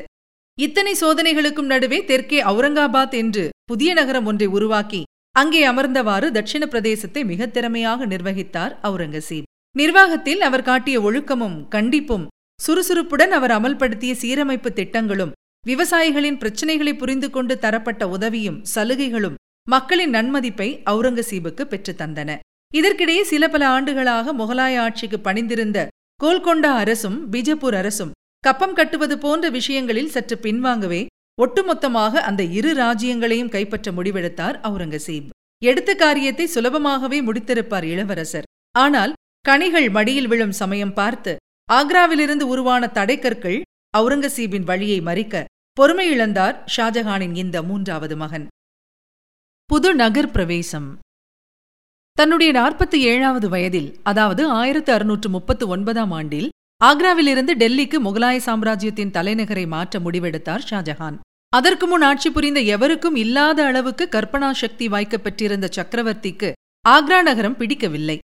இத்தனை சோதனைகளுக்கும் நடுவே தெற்கே அவுரங்காபாத் என்று புதிய நகரம் ஒன்றை உருவாக்கி அங்கே அமர்ந்தவாறு தட்சிண பிரதேசத்தை மிக திறமையாக நிர்வகித்தார் அவுரங்கசீப். நிர்வாகத்தில் அவர் காட்டிய ஒழுக்கமும் கண்டிப்பும் சுறுசுறுப்புடன் அவர் அமல்படுத்திய சீரமைப்பு திட்டங்களும் விவசாயிகளின் பிரச்சினைகளை புரிந்து கொண்டு தரப்பட்ட உதவியும் சலுகைகளும் மக்களின் நன்மதிப்பை அவுரங்கசீபுக்கு பெற்றுத்தந்தன. இதற்கிடையே சில பல ஆண்டுகளாக முகலாய ஆட்சிக்கு பணிந்திருந்த கோல்கொண்டா அரசும் பிஜப்பூர் அரசும் கப்பம் கட்டுவது போன்ற விஷயங்களில் சற்று பின்வாங்கவே ஒட்டுமொத்தமாக அந்த இரு ராஜ்யங்களையும் கைப்பற்ற முடிவெடுத்தார் அவுரங்கசீப். எடுத்த காரியத்தை சுலபமாகவே முடித்திருப்பார் இளவரசர். ஆனால் கனிகள் மடியில் விழும் சமயம் பார்த்து ஆக்ராவிலிருந்து உருவான தடைக்கற்கள் அவுரங்கசீபின் வழியை மறிக்க பொறுமை இழந்தார் ஷாஜஹானின் இந்த 3வது மகன். புது நகர் பிரவேசம். தன்னுடைய 47வது வயதில், அதாவது 1639ஆம் ஆண்டில் ஆக்ராவிலிருந்து டெல்லிக்கு முகலாய சாம்ராஜ்யத்தின் தலைநகரை மாற்ற முடிவெடுத்தார் ஷாஜஹான். அதற்கு முன் ஆட்சி புரிந்த எவருக்கும் இல்லாத அளவுக்கு கற்பனா சக்தி வாய்க்கப்பெற்றிருந்த சக்கரவர்த்திக்கு ஆக்ரா நகரம் பிடிக்கவில்லை.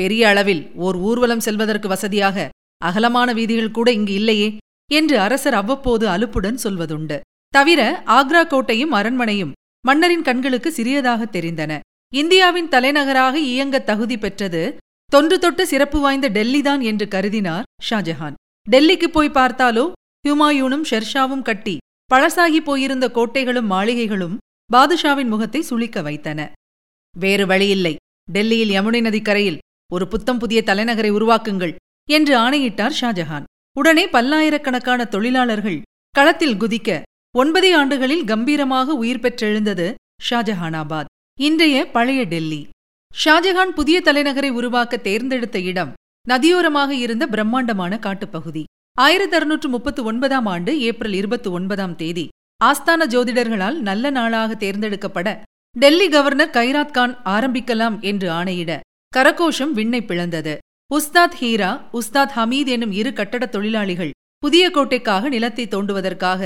பெரிய அளவில் ஓர் ஊர்வலம் செல்வதற்கு வசதியாக அகலமான வீதிகள் கூட இங்கு இல்லையே என்று அரசர் அவ்வப்போது அலுப்புடன் சொல்வதுண்டு. தவிர ஆக்ரா கோட்டையும் அரண்மனையும் மன்னரின் கண்களுக்கு சிறியதாக தெரிந்தன. இந்தியாவின் தலைநகராக இயங்க தகுதி பெற்றது தொன்று தொட்டு சிறப்பு வாய்ந்த டெல்லிதான் என்று கருதினார் ஷாஜஹான். டெல்லிக்கு போய் பார்த்தாலோ ஹுமாயூனும் ஷெர்ஷாவும் கட்டி பழசாகி போயிருந்த கோட்டைகளும் மாளிகைகளும் பாதுஷாவின் முகத்தை சுளிக்க வைத்தன. வேறு வழியில்லை, டெல்லியில் யமுனை நதிக்கரையில் ஒரு புத்தம் புதிய தலைநகரை உருவாக்குங்கள் என்று ஆணையிட்டார் ஷாஜஹான். உடனே பல்லாயிரக்கணக்கான தொழிலாளர்கள் களத்தில் குதிக்க 9 ஆண்டுகளில் கம்பீரமாக உயிர் பெற்றெழுந்தது ஷாஜஹானாபாத், இன்றைய பழைய டெல்லி. ஷாஜஹான் புதிய தலைநகரை உருவாக்க தேர்ந்தெடுத்த இடம் நதியோரமாக இருந்த பிரம்மாண்டமான காட்டுப்பகுதி. 1639 ஏப்ரல் 29 ஆஸ்தான ஜோதிடர்களால் நல்ல நாளாக தேர்ந்தெடுக்கப்பட டெல்லி கவர்னர் கைராத் கான் ஆரம்பிக்கலாம் என்று ஆணையிட கரகோஷம் விண்ணை பிளந்தது. உஸ்தாத் ஹீரா, உஸ்தாத் ஹமீத் எனும் 2 கட்டட தொழிலாளிகள் புதிய கோட்டைக்காக நிலத்தை தோண்டுவதற்காக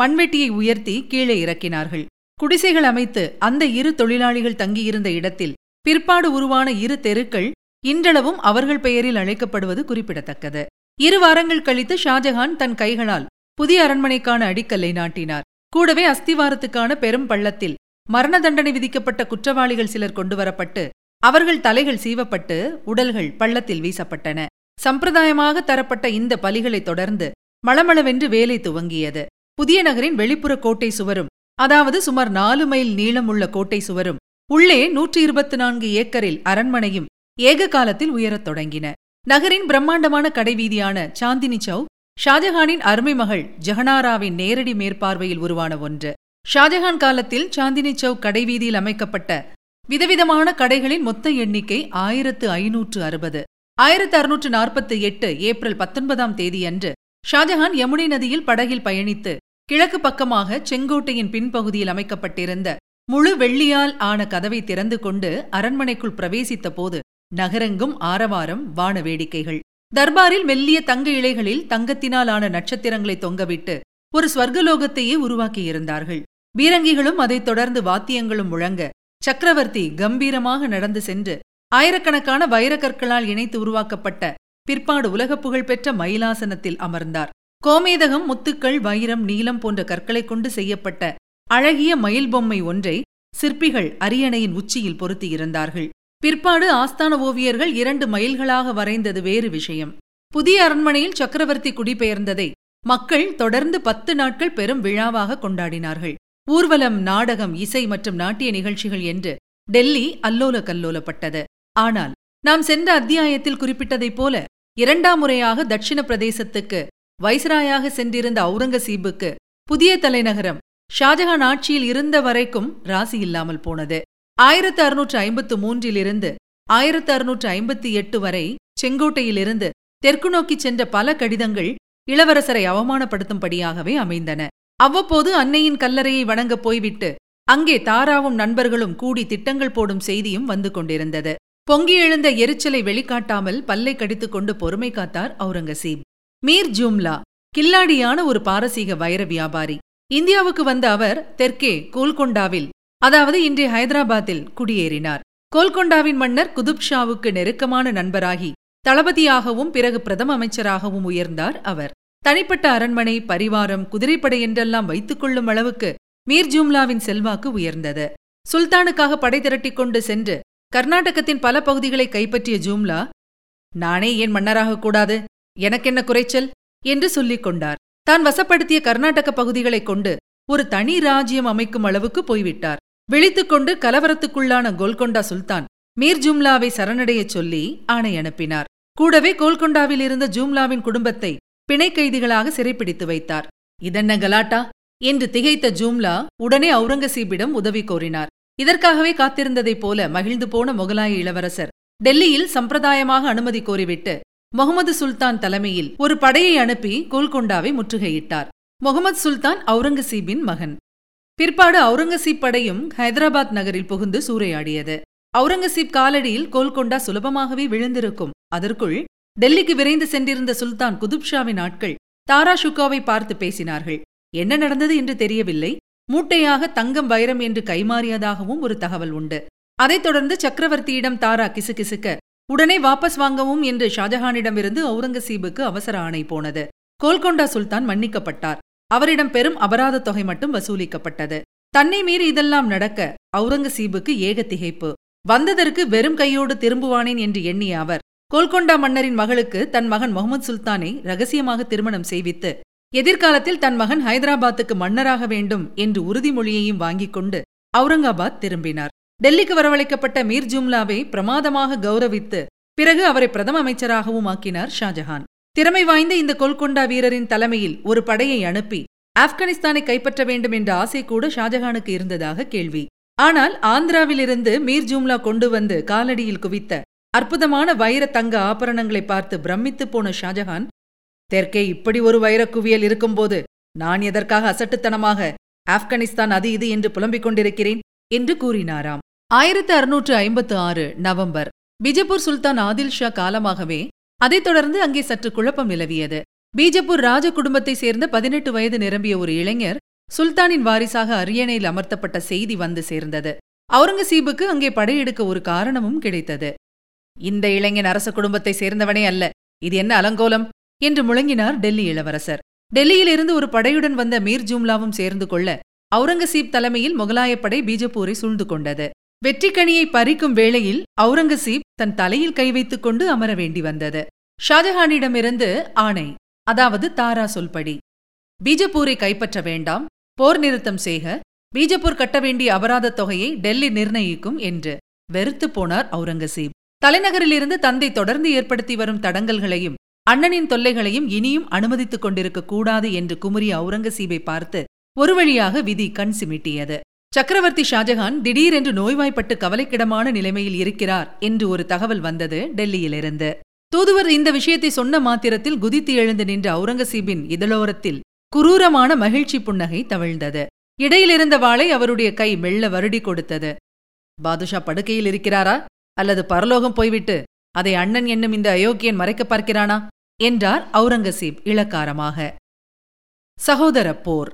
மண்வெட்டியை உயர்த்தி கீழே இறக்கினார்கள். குடிசைகள் அமைத்து அந்த 2 தொழிலாளிகள் தங்கியிருந்த இடத்தில் பிற்பாடு உருவான 2 தெருக்கள் இன்றளவும் அவர்கள் பெயரில் அழைக்கப்படுவது குறிப்பிடத்தக்கது. 2 வாரங்கள் கழித்து ஷாஜஹான் தன் கைகளால் புதிய அரண்மனைக்கான அடிக்கல்லை நாட்டினார். கூடவே அஸ்திவாரத்துக்கான பெரும் பள்ளத்தில் மரண தண்டனை விதிக்கப்பட்ட குற்றவாளிகள் சிலர் கொண்டுவரப்பட்டு அவர்கள் தலைகள் சீவப்பட்டு உடல்கள் பள்ளத்தில் வீசப்பட்டன. சம்பிரதாயமாக தரப்பட்ட இந்த பலிகளைத் தொடர்ந்து மளமளவென்று வேலை துவங்கியது. புதிய நகரின் வெளிப்புற கோட்டை சுவரும், அதாவது சுமார் 4 மைல் நீளம் உள்ள கோட்டை சுவரும், உள்ளே 124 ஏக்கரில் அரண்மனையும் ஏக காலத்தில் உயரத் தொடங்கின. நகரின் பிரம்மாண்டமான கடைவீதியான சாந்தினி சௌக் ஷாஜஹானின் அருமை மகள் ஜஹனாராவின் நேரடி மேற்பார்வையில் உருவான ஒன்று. ஷாஜஹான் காலத்தில் சாந்தினி சௌக் கடைவீதியில் அமைக்கப்பட்ட விதவிதமான கடைகளின் மொத்த எண்ணிக்கை 1560. 1648 ஏப்ரல் 19 அன்று ஷாஜஹான் யமுனை நதியில் படகில் பயணித்து கிழக்கு பக்கமாக செங்கோட்டையின் பின்பகுதியில் அமைக்கப்பட்டிருந்த முழு வெள்ளியால் ஆன கதவை திறந்து கொண்டு அரண்மனைக்குள் பிரவேசித்த போது நகரெங்கும் ஆரவாரம், வான வேடிக்கைகள். தர்பாரில் மெல்லிய தங்க இலைகளில் தங்கத்தினால் ஆன நட்சத்திரங்களை தொங்கவிட்டு ஒரு ஸ்வர்கலோகத்தையே உருவாக்கியிருந்தார்கள். பீரங்கிகளும் அதைத் தொடர்ந்து வாத்தியங்களும் முழங்க சக்கரவர்த்தி கம்பீரமாக நடந்து சென்று ஆயிரக்கணக்கான வைரக்கற்களால் இணைத்து உருவாக்கப்பட்ட பிற்பாடு உலகப் புகழ்பெற்ற மயிலாசனத்தில் அமர்ந்தார். கோமேதகம், முத்துக்கள், வைரம், நீலம் போன்ற கற்களை கொண்டு செய்யப்பட்ட அழகிய மயில் பொம்மை ஒன்றை சிற்பிகள் அரியணையின் உச்சியில் பொருத்தியிருந்தார்கள். பிற்பாடு ஆஸ்தான ஓவியர்கள் 2 மயில்களாக வரைந்தது வேறு விஷயம். புதிய அரண்மனையில் சக்கரவர்த்தி குடிபெயர்ந்ததை மக்கள் தொடர்ந்து 10 நாட்கள் பெரும் விழாவாக கொண்டாடினார்கள். ஊர்வலம், நாடகம், இசை மற்றும் நாட்டிய நிகழ்ச்சிகள் என்று டெல்லி அல்லோல கல்லோலப்பட்டது. ஆனால் நாம் சென்ற அத்தியாயத்தில் குறிப்பிட்டதைப் போல 2ஆம் முறையாக தட்சிண பிரதேசத்துக்கு வைஸ்ராயாக சென்றிருந்த அவுரங்கசீபுக்கு புதிய தலைநகரம் ஷாஜஹான் ஆட்சியில் இருந்த வரைக்கும் ராசி இல்லாமல் போனது. 1653 1658 வரை செங்கோட்டையிலிருந்து தெற்கு நோக்கி சென்ற பல கடிதங்கள் இளவரசரை அவமானப்படுத்தும்படியாகவே அமைந்தன. அவ்வப்போது அன்னையின் கல்லறையை வணங்கப் போய்விட்டு அங்கே தாராவும் நண்பர்களும் கூடி திட்டங்கள் போடும் செய்தியும் வந்து கொண்டிருந்தது. பொங்கி எழுந்த எரிச்சலை வெளிக்காட்டாமல் பல்லை கடித்துக் கொண்டு பொறுமை காத்தார் அவுரங்கசீப். மீர் ஜும்லா கில்லாடியான ஒரு பாரசீக வைர வியாபாரி. இந்தியாவுக்கு வந்த அவர் தெற்கே கோல்கொண்டாவில், அதாவது இன்றைய ஹைதராபாத்தில் குடியேறினார். கோல்கொண்டாவின் மன்னர் குதுப் ஷாவுக்கு நெருக்கமான நண்பராகி தளபதியாகவும் பிறகு பிரதம அமைச்சராகவும் உயர்ந்தார் அவர். தனிப்பட்ட அரண்மனை, பரிவாரம், குதிரைப்படை என்றெல்லாம் வைத்துக் கொள்ளும் அளவுக்கு மீர் ஜும்லாவின் செல்வாக்கு உயர்ந்தது. சுல்தானுக்காக படை திரட்டிக் கொண்டு சென்று கர்நாடகத்தின் பல பகுதிகளை கைப்பற்றிய ஜும்லா, நானே ஏன் மன்னராகக் கூடாது, எனக்கென்ன குறைச்சல் என்று சொல்லிக் கொண்டார். தான் வசப்படுத்திய கர்நாடக பகுதிகளைக் கொண்டு ஒரு தனி ராஜ்யம் அமைக்கும் அளவுக்கு போய்விட்டார். விழித்துக்கொண்டு கலவரத்துக்குள்ளான கோல்கொண்டா சுல்தான் மீர் ஜும்லாவை சரணடையச் சொல்லி ஆணை அனுப்பினார். கூடவே கோல்கொண்டாவில் இருந்த ஜும்லாவின் குடும்பத்தை பிணை கைதிகளாக சிறைப்பிடித்து வைத்தார். இதென்ன கலாட்டா என்று திகைத்த ஜும்லா உடனே அவுரங்கசீபிடம் உதவி கோரினார். இதற்காகவே காத்திருந்ததைப் போல மகிழ்ந்து போன முகலாய இளவரசர் டெல்லியில் சம்பிரதாயமாக அனுமதி கோரிவிட்டு முகமது சுல்தான் தலைமையில் ஒரு படையை அனுப்பி கோல்கொண்டாவை முற்றுகையிட்டார். முகமது சுல்தான் அவுரங்கசீபின் மகன். பிற்பாடு அவுரங்கசீப் படையும் ஹைதராபாத் நகரில் புகுந்து சூறையாடியது. அவுரங்கசீப் காலடியில் கோல்கொண்டா சுலபமாகவே விழுந்திருக்கும். அதற்குள் டெல்லிக்கு விரைந்து சென்றிருந்த சுல்தான் குதுப்ஷாவின் ஆட்கள் தாரா ஷுகாவை பார்த்து பேசினார்கள். என்ன நடந்தது என்று தெரியவில்லை. மூட்டையாக தங்கம், வைரம் என்று கைமாறியதாகவும் ஒரு தகவல் உண்டு. அதைத் தொடர்ந்து சக்கரவர்த்தியிடம் தாரா கிசுகிசுக்க உடனே வாபஸ் வாங்கவும் என்று ஷாஜஹானிடமிருந்து அவுரங்கசீபுக்கு அவசர ஆணை போனது. கோல்கொண்டா சுல்தான் மன்னிக்கப்பட்டார். அவரிடம் பெரும் அபராதத் தொகை மட்டும் வசூலிக்கப்பட்டது. தன்னை மீறி இதெல்லாம் நடக்க அவுரங்கசீபுக்கு ஏக திகைப்பு. வந்ததற்கு வெறும் கையோடு திரும்புவானேன் என்று எண்ணிய அவர் கோல்கொண்டா மன்னரின் மகளுக்கு தன் மகன் முகமது சுல்தானை ரகசியமாக திருமணம் செய்வித்து எதிர்காலத்தில் தன் மகன் ஹைதராபாத்துக்கு மன்னராக வேண்டும் என்று உறுதிமொழியையும் வாங்கிக் கொண்டு அவுரங்காபாத் திரும்பினார். டெல்லிக்கு வரவழைக்கப்பட்ட மீர் ஜும்லாவை பிரமாதமாக கௌரவித்து பிறகு அவரை பிரதம அமைச்சராகவும் ஆக்கினார் ஷாஜஹான். திறமை வாய்ந்த இந்த கோல்கொண்டா வீரரின் தலைமையில் ஒரு படையை அனுப்பி ஆப்கானிஸ்தானை கைப்பற்ற வேண்டும் என்ற ஆசை கூட ஷாஜஹானுக்கு இருந்ததாக கேள்வி. ஆனால் ஆந்திராவிலிருந்து மீர் ஜும்லா கொண்டு வந்து காலடியில் குவித்த அற்புதமான வைர தங்க ஆபரணங்களை பார்த்து பிரமித்து போன ஷாஜஹான், தெற்கே இப்படி ஒரு வைரக் குவியல் இருக்கும்போது நான் எதற்காக அசட்டுத்தனமாக ஆப்கானிஸ்தான் அது இது என்று புலம்பிக் கொண்டிருக்கிறேன் என்று கூறினாராம். 1656 நவம்பர் பீஜப்பூர் சுல்தான் ஆதில் ஷா காலமாகவே அதைத் தொடர்ந்து அங்கே சற்று குழப்பம் நிலவியது. பீஜப்பூர் ராஜ குடும்பத்தைச் சேர்ந்த 18 வயது நிரம்பிய ஒரு இளைஞர் சுல்தானின் வாரிசாக அரியணையில் அமர்த்தப்பட்ட செய்தி வந்து சேர்ந்தது. அவுரங்கசீபுக்கு அங்கே படையெடுக்க ஒரு காரணமும் கிடைத்தது. இந்த இளைஞன் அரச குடும்பத்தைச் சேர்ந்தவனே அல்ல, இது என்ன அலங்கோலம் என்று முழங்கினார் டெல்லி இளவரசர். டெல்லியிலிருந்து ஒரு படையுடன் வந்த மீர் ஜும்லாவும் சேர்ந்து கொள்ள அவுரங்கசீப் தலைமையில் முகலாயப்படை பீஜப்பூரை சூழ்ந்து கொண்டது. வெற்றிக்கணியை பறிக்கும் வேளையில் அவுரங்கசீப் தன் தலையில் கை வைத்துக் கொண்டு அமர வேண்டி வந்தது. ஷாஜஹானிடமிருந்து ஆணை, அதாவது தாரா சொல்படி பீஜப்பூரை கைப்பற்ற வேண்டாம், போர் நிறுத்தம் செய்க, பீஜப்பூர் கட்ட வேண்டிய அபராதத் தொகையை டெல்லி நிர்ணயிக்கும் என்று வெறுத்து போனார் அவுரங்கசீப். தலைநகரிலிருந்து தந்தை தொடர்ந்து ஏற்படுத்தி வரும் தடங்கல்களையும் அண்ணனின் தொல்லைகளையும் இனியும் அனுமதித்துக் கொண்டிருக்க கூடாது என்று குமுறிய அவுரங்கசீபை பார்த்து ஒரு வழியாக விதி கண் சிமிட்டியது. சக்கரவர்த்தி ஷாஜஹான் திடீரென்று நோய்வாய்ப்பட்டு கவலைக்கிடமான நிலைமையில் இருக்கிறார் என்று ஒரு தகவல் வந்தது டெல்லியிலிருந்து. தூதுவர் இந்த விஷயத்தை சொன்ன மாத்திரத்தில் குதித்து எழுந்து நின்ற அவுரங்கசீபின் இதழோரத்தில் குரூரமான மகிழ்ச்சி புன்னகை தவிழ்ந்தது. இடையிலிருந்த வாளை அவருடைய கை மெல்ல வருடி கொடுத்தது. பாதுஷா படுக்கையில் இருக்கிறாரா அல்லது பரலோகம் போய்விட்டு அதை அண்ணன் என்னும் இந்த அயோக்கியன் மறைக்க பார்க்கிறானா என்றார் அவுரங்கசீப் இளக்காரமாக. சகோதர போர்.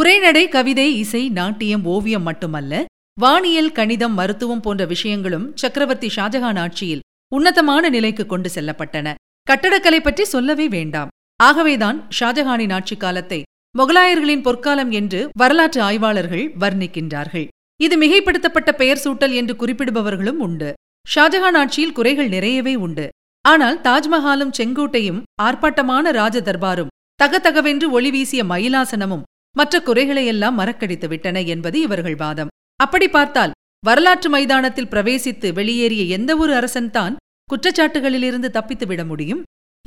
உரைநடை, கவிதை, இசை, நாட்டியம், ஓவியம் மட்டுமல்ல, வானியல், கணிதம், மருத்துவம் போன்ற விஷயங்களும் சக்கரவர்த்தி ஷாஜஹான் ஆட்சியில் உன்னதமான நிலைக்கு கொண்டு செல்லப்பட்டன. கட்டடக்கலை பற்றி சொல்லவே வேண்டாம். ஆகவேதான் ஷாஜஹானின் ஆட்சி காலத்தை முகலாயர்களின் பொற்காலம் என்று வரலாற்று ஆய்வாளர்கள் வர்ணிக்கின்றார்கள். இது மிகைப்படுத்தப்பட்ட பெயர் சூட்டல் என்று குறிப்பிடுபவர்களும் உண்டு. ஷாஜஹான் ஆட்சியில் குறைகள் நிறையவே உண்டு. ஆனால் தாஜ்மஹாலும் செங்கோட்டையும் ஆர்ப்பாட்டமான ராஜதர்பாரும் தகதகவென்று ஒளி வீசிய மயிலாசனமும் மற்ற குறைகளையெல்லாம் மறக்கடித்து விட்டன என்பது இவர்கள் வாதம். அப்படி பார்த்தால் வரலாற்று மைதானத்தில் பிரவேசித்து வெளியேறிய எந்தவொரு அரசன்தான் குற்றச்சாட்டுகளிலிருந்து தப்பித்து விட முடியும்?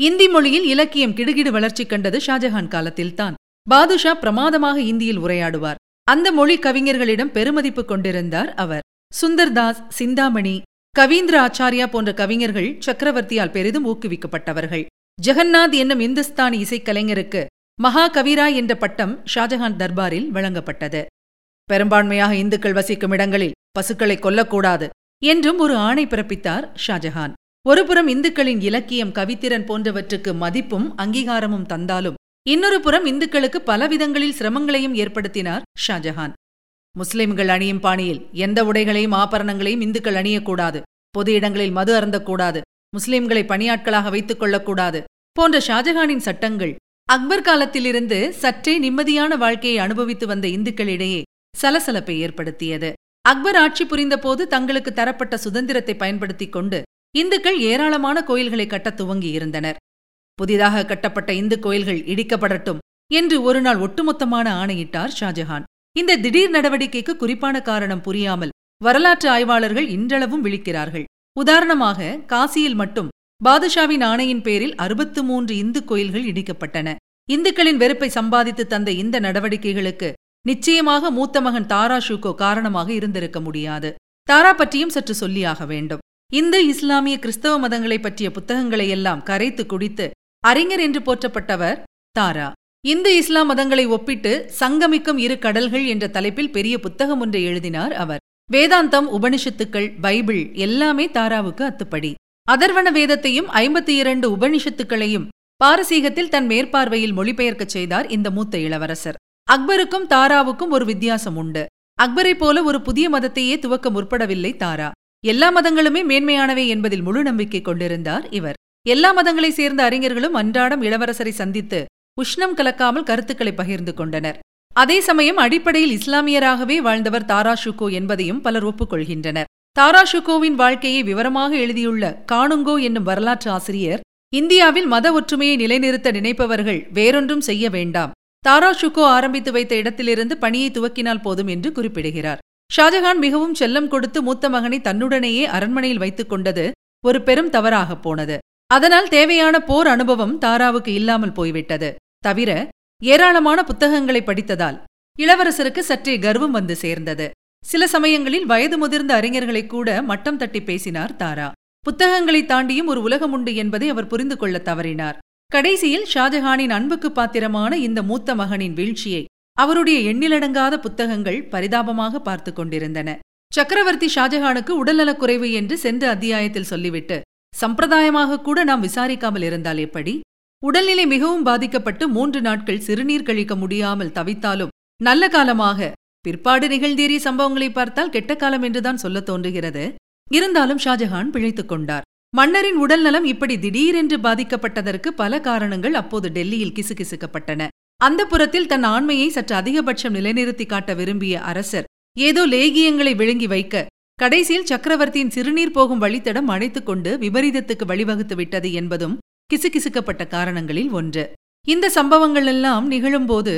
இந்தி மொழியில் இலக்கியம் கிடுகிடு வளர்ச்சி கண்டது ஷாஜஹான் காலத்தில்தான். பாதுஷா பிரமாதமாக இந்தியில் உரையாடுவார். அந்த மொழி கவிஞர்களிடம் பெருமதிப்பு கொண்டிருந்தார் அவர். சுந்தர்தாஸ், சிந்தாமணி, கவீந்திர ஆச்சாரியா போன்ற கவிஞர்கள் சக்கரவர்த்தியால் பெரிதும் ஊக்குவிக்கப்பட்டவர்கள். ஜெகந்நாத் என்னும் இந்துஸ்தானி இசைக்கலைஞருக்கு மகாகவிரா என்ற பட்டம் ஷாஜஹான் தர்பாரில் வழங்கப்பட்டது. பெரும்பான்மையாக இந்துக்கள் வசிக்கும் இடங்களில் பசுக்களை கொல்லக்கூடாது என்றும் ஒரு ஆணை பிறப்பித்தார் ஷாஜஹான். ஒருபுறம் இந்துக்களின் இலக்கியம், கவித்திறன் போன்றவற்றுக்கு மதிப்பும் அங்கீகாரமும் தந்தாலும் இன்னொரு புறம் இந்துக்களுக்கு பலவிதங்களில் சிரமங்களையும் ஏற்படுத்தினார் ஷாஜஹான். முஸ்லிம்கள் அணியும் பாணியில் எந்த உடைகளையும் ஆபரணங்களையும் இந்துக்கள் அணியக்கூடாது, பொது இடங்களில் மது அருந்தக்கூடாது, முஸ்லிம்களை பணியாட்களாக வைத்துக் கொள்ளக்கூடாது போன்ற ஷாஜஹானின் சட்டங்கள் அக்பர் காலத்திலிருந்து சற்றே நிம்மதியான வாழ்க்கையை அனுபவித்து வந்த இந்துக்களிடையே சலசலப்பை ஏற்படுத்தியது. அக்பர் ஆட்சி புரிந்தபோது தங்களுக்கு தரப்பட்ட சுதந்திரத்தை பயன்படுத்திக் கொண்டு இந்துக்கள் ஏராளமான கோயில்களை கட்டத் துவங்கியிருந்தனர். புதிதாக கட்டப்பட்ட இந்து கோயில்கள் இடிக்கப்படட்டும் என்று ஒருநாள் ஒட்டுமொத்தமான ஆணையிட்டார் ஷாஜஹான். இந்த திடீர் நடவடிக்கைக்கு குறிப்பான காரணம் புரியாமல் வரலாற்று ஆய்வாளர்கள் இன்றளவும் விழிக்கிறார்கள். உதாரணமாக காசியில் மட்டும் பாதுஷாவின் ஆணையின் பேரில் 63 இந்து கோயில்கள் இடிக்கப்பட்டன. இந்துக்களின் வெறுப்பை சம்பாதித்து தந்த இந்த நடவடிக்கைகளுக்கு நிச்சயமாக மூத்த மகன் தாரா ஷூகோ காரணமாக இருந்திருக்க முடியாது. தாரா பற்றியும் சற்று சொல்லியாக வேண்டும். இந்து, இஸ்லாமிய, கிறிஸ்தவ மதங்களை பற்றிய புத்தகங்களையெல்லாம் கரைத்து குடித்து அறிஞர் என்று போற்றப்பட்டவர் தாரா. இந்து இஸ்லாம் மதங்களை ஒப்பிட்டு சங்கமிக்கும் இரு கடல்கள் என்ற தலைப்பில் பெரிய புத்தகம் ஒன்றை எழுதினார் அவர். வேதாந்தம், உபனிஷத்துக்கள், பைபிள் எல்லாமே தாராவுக்கு அத்துப்படி. அதர்வண வேதத்தையும் 52 உபனிஷத்துக்களையும் பாரசீகத்தில் தன் மேற்பார்வையில் மொழிபெயர்க்கச் செய்தார் இந்த மூத்த இளவரசர். அக்பருக்கும் தாராவுக்கும் ஒரு வித்தியாசம் உண்டு. அக்பரைப் போல ஒரு புதிய மதத்தையே துவக்க முற்படவில்லை தாரா. எல்லா மதங்களுமே மேன்மையானவை என்பதில் முழு நம்பிக்கை கொண்டிருந்தார் இவர். எல்லா மதங்களை சேர்ந்த அறிஞர்களும் அன்றாடம் இளவரசரை சந்தித்து உஷ்ணம் கலக்காமல் கருத்துக்களை பகிர்ந்து கொண்டனர். அதே சமயம் அடிப்படையில் இஸ்லாமியராகவே வாழ்ந்தவர் தாரா ஷுகோ என்பதையும் பலர் ஒப்புக்கொள்கின்றனர். தாராஷுகோவின் வாழ்க்கையை விவரமாக எழுதியுள்ள கானுங்கோ என்னும் வரலாற்று ஆசிரியர், இந்தியாவில் மத ஒற்றுமையை நிலைநிறுத்த நினைப்பவர்கள் வேறொன்றும் செய்ய வேண்டாம், தாராஷுகோ ஆரம்பித்து வைத்த இடத்திலிருந்து பணியை துவக்கினால் போதும் என்று குறிப்பிடுகிறார். ஷாஜஹான் மிகவும் செல்லம் கொடுத்து மூத்த மகனை தன்னுடனேயே அரண்மனையில் வைத்துக் கொண்டது ஒரு பெரும் தவறாகப் போனது. அதனால் தேவையான போர் அனுபவம் தாராவுக்கு இல்லாமல் போய்விட்டது. தவிர ஏராளமான புத்தகங்களை படித்ததால் இளவரசருக்கு சற்றே கர்வம் வந்து சேர்ந்தது. சில சமயங்களில் வயது முதிர்ந்த அறிஞர்களை கூட மட்டம் தட்டி பேசினார் தாரா. புத்தகங்களை தாண்டியும் ஒரு உலகம் உண்டு என்பதை அவர் புரிந்து கொள்ள தவறினார். கடைசியில் ஷாஜஹானின் அன்புக்கு பாத்திரமான இந்த மூத்த மகனின் வீழ்ச்சியை அவருடைய எண்ணிலடங்காத புத்தகங்கள் பரிதாபமாக பார்த்து கொண்டிருந்தன. சக்கரவர்த்தி ஷாஜஹானுக்கு உடல்நலக்குறைவு என்று சென்ற அத்தியாயத்தில் சொல்லிவிட்டு சம்பிரதாயமாக கூட நாம் விசாரிக்காமல் இருந்தால் எப்படி? உடல்நிலை மிகவும் பாதிக்கப்பட்டு 3 நாட்கள் சிறுநீர் கழிக்க முடியாமல் தவித்தாலும் நல்ல காலமாக பிற்பாடு நிகழ்ந்தேறிய சம்பவங்களை பார்த்தால் கெட்ட காலம் என்றுதான் சொல்ல தோன்றுகிறது. இருந்தாலும் ஷாஜஹான் பிழைத்துக் கொண்டார். மன்னரின் உடல்நலம் இப்படி திடீரென்று பாதிக்கப்பட்டதற்கு பல காரணங்கள் அப்போது டெல்லியில் கிசுகிசுக்கப்பட்டன. அந்த புறத்தில் தன் ஆண்மையை சற்று அதிகபட்சம் நிலைநிறுத்தி காட்ட விரும்பிய அரசர் ஏதோ லேகியங்களை விழுங்கி வைக்க கடைசியில் சக்கரவர்த்தியின் சிறுநீர் போகும் வழித்தடம் அடைத்துக் கொண்டு விபரீதத்துக்கு வழிவகுத்து விட்டது என்பதும் கிசுகிசுக்கப்பட்ட காரணங்களில் ஒன்று. இந்த சம்பவங்கள் எல்லாம் நிகழும்போது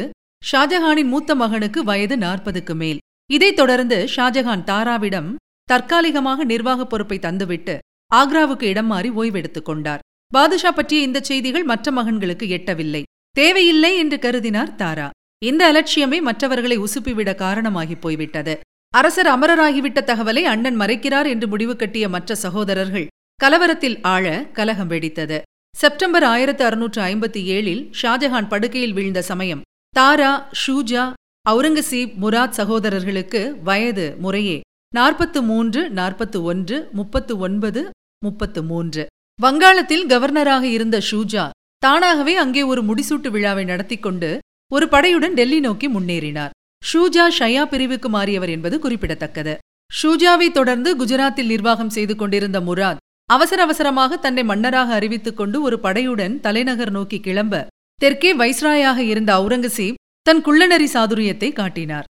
ஷாஜஹானின் மூத்த மகனுக்கு வயது 40க்கு மேல். இதைத் தொடர்ந்து ஷாஜஹான் தாராவிடம் தற்காலிகமாக நிர்வாகப் பொறுப்பை தந்துவிட்டு ஆக்ராவுக்கு இடம் மாறி ஓய்வெடுத்துக் கொண்டார். பாதுஷா பற்றிய இந்த செய்திகள் மற்ற மகன்களுக்கு எட்டவில்லை, தேவையில்லை என்று கருதினார் தாரா. இந்த அலட்சியமே மற்றவர்களை உசுப்பிவிட காரணமாகி போய்விட்டது. அரசர் அமரராகிவிட்ட தகவலை அண்ணன் மறைக்கிறார் என்று முடிவு கட்டிய மற்ற சகோதரர்கள் கலவரத்தில் ஆழ கலகம் வெடித்தது. செப்டம்பர் 1657இல் ஷாஜஹான் படுக்கையில் வீழ்ந்த சமயம் தாரா, ஷூஜா, அவுரங்கசீப், முராத் சகோதரர்களுக்கு வயது முறையே 43, 41, 39, 33. வங்காளத்தில் கவர்னராக இருந்த ஷூஜா தானாகவே அங்கே ஒரு முடிசூட்டு விழாவை நடத்தி கொண்டு ஒரு படையுடன் டெல்லி நோக்கி முன்னேறினார். ஷூஜா ஷயா பிரிவுக்கு மாறியவர் என்பது குறிப்பிடத்தக்கது. ஷூஜாவை தொடர்ந்து குஜராத்தில் நிர்வாகம் செய்து கொண்டிருந்த முராத் அவசர அவசரமாக தன்னை மன்னராக அறிவித்துக் கொண்டு ஒரு படையுடன் தலைநகர் நோக்கி கிளம்ப தெற்கே வைஸ்ராயாக இருந்த அவுரங்கசீப் தன் குள்ளநரி சாதுரியத்தை காட்டினார்.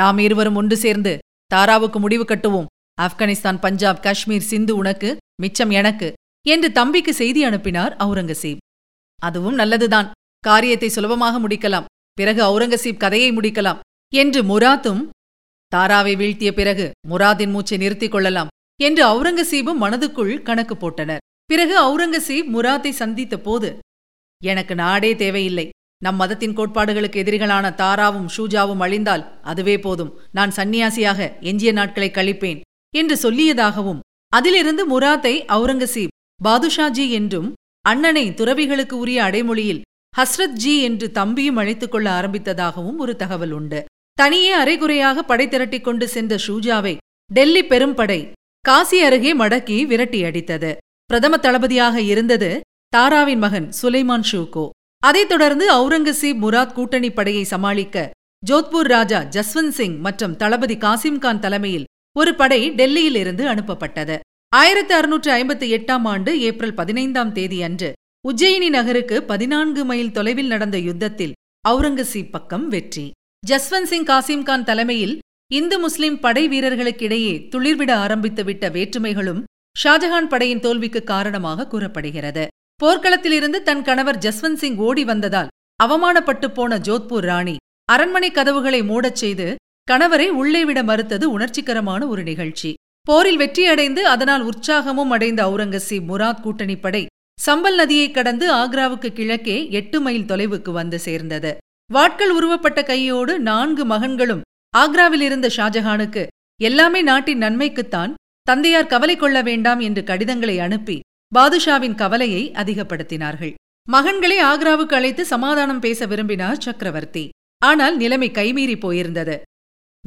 நாம் இருவரும் ஒன்று சேர்ந்து தாராவுக்கு முடிவு கட்டுவோம், ஆப்கானிஸ்தான், பஞ்சாப், காஷ்மீர், சிந்து உனக்கு, மிச்சம் எனக்கு என்று தம்பிக்கு செய்தி அனுப்பினார் அவுரங்கசீப். அதுவும் நல்லதுதான், காரியத்தை சுலபமாக முடிக்கலாம், பிறகு அவுரங்கசீப் கதையை முடிக்கலாம் என்று முராத்தும், தாராவை வீழ்த்திய பிறகு முராதின் மூச்சை நிறுத்திக் கொள்ளலாம் என்று அவுரங்கசீபும் மனதுக்குள் கணக்கு போட்டனர். பிறகு அவுரங்கசீப் முராத்தை சந்தித்த போது, எனக்கு நாடே தேவையில்லை, நம் மதத்தின் கோட்பாடுகளுக்கு எதிரிகளான தாராவும் ஷூஜாவும் அழிந்தால் அதுவே போதும், நான் சன்னியாசியாக எஞ்சிய நாட்களை கழிப்பேன் என்று சொல்லியதாகவும், அதிலிருந்து முராத்தை அவுரங்கசீப் பாதுஷாஜி என்றும் அண்ணனை துறவிகளுக்கு உரிய அடைமொழியில் ஹஸ்ரத் ஜி என்று தம்பியும் அழைத்துக் கொள்ள ஆரம்பித்ததாகவும் ஒரு தகவல் உண்டு. தனியே அரைகுறையாக படை திரட்டிக் கொண்டு சென்ற ஷூஜாவை டெல்லி பெரும்படை காசி அருகே மடக்கி விரட்டி அடித்தது. பிரதம தளபதியாக இருந்தது தாராவின் மகன் சுலைமான் ஷூகோ. அதைத் தொடர்ந்து அவுரங்கசீப் முராத் கூட்டணி படையை சமாளிக்க ஜோத்பூர் ராஜா ஜஸ்வந்த் சிங் மற்றும் தளபதி காசிம்கான் தலைமையில் ஒரு படை டெல்லியில் இருந்து அனுப்பப்பட்டது. 1658ஆம் ஆண்டு ஏப்ரல் 15ஆம் தேதி அன்று உஜ்ஜயினி நகருக்கு 14 மைல் தொலைவில் நடந்த யுத்தத்தில் அவுரங்கசீப் பக்கம் வெற்றி. ஜஸ்வந்த் சிங் காசிம்கான் தலைமையில் இந்து முஸ்லிம் படை வீரர்களுக்கிடையே துளிர்விட ஆரம்பித்துவிட்ட வேற்றுமைகளும் ஷாஜஹான் படையின் தோல்விக்கு காரணமாக கூறப்படுகிறது. போர்க்களத்திலிருந்து தன் கணவர் ஜஸ்வந்த் சிங் ஓடி வந்ததால் அவமானப்பட்டு போன ஜோத்பூர் ராணி அரண்மனை கதவுகளை மூடச் செய்து கணவரை உள்ளே விட மறுத்தது உணர்ச்சிகரமான ஒரு நிகழ்ச்சி. போரில் வெற்றியடைந்து அதனால் உற்சாகமும் அடைந்த அவுரங்கசீப் முராத் கூட்டணிப்படை சம்பல் நதியை கடந்து ஆக்ராவுக்கு கிழக்கே 8 மைல் தொலைவுக்கு வந்து சேர்ந்தது. வாட்கள் உருவப்பட்ட கையோடு 4 மகன்களும் ஆக்ராவில் இருந்த ஷாஜஹானுக்கு எல்லாமே நாட்டின் நன்மைக்குத்தான், தந்தையார் கவலை கொள்ள வேண்டாம் என்று கடிதங்களை அனுப்பி பாதுஷாவின் கவலையை அதிகப்படுத்தினார்கள். மகன்களை ஆக்ராவுக்கு அழைத்து சமாதானம் பேச விரும்பினார் சக்கரவர்த்தி. ஆனால் நிலைமை கைமீறி போயிருந்தது.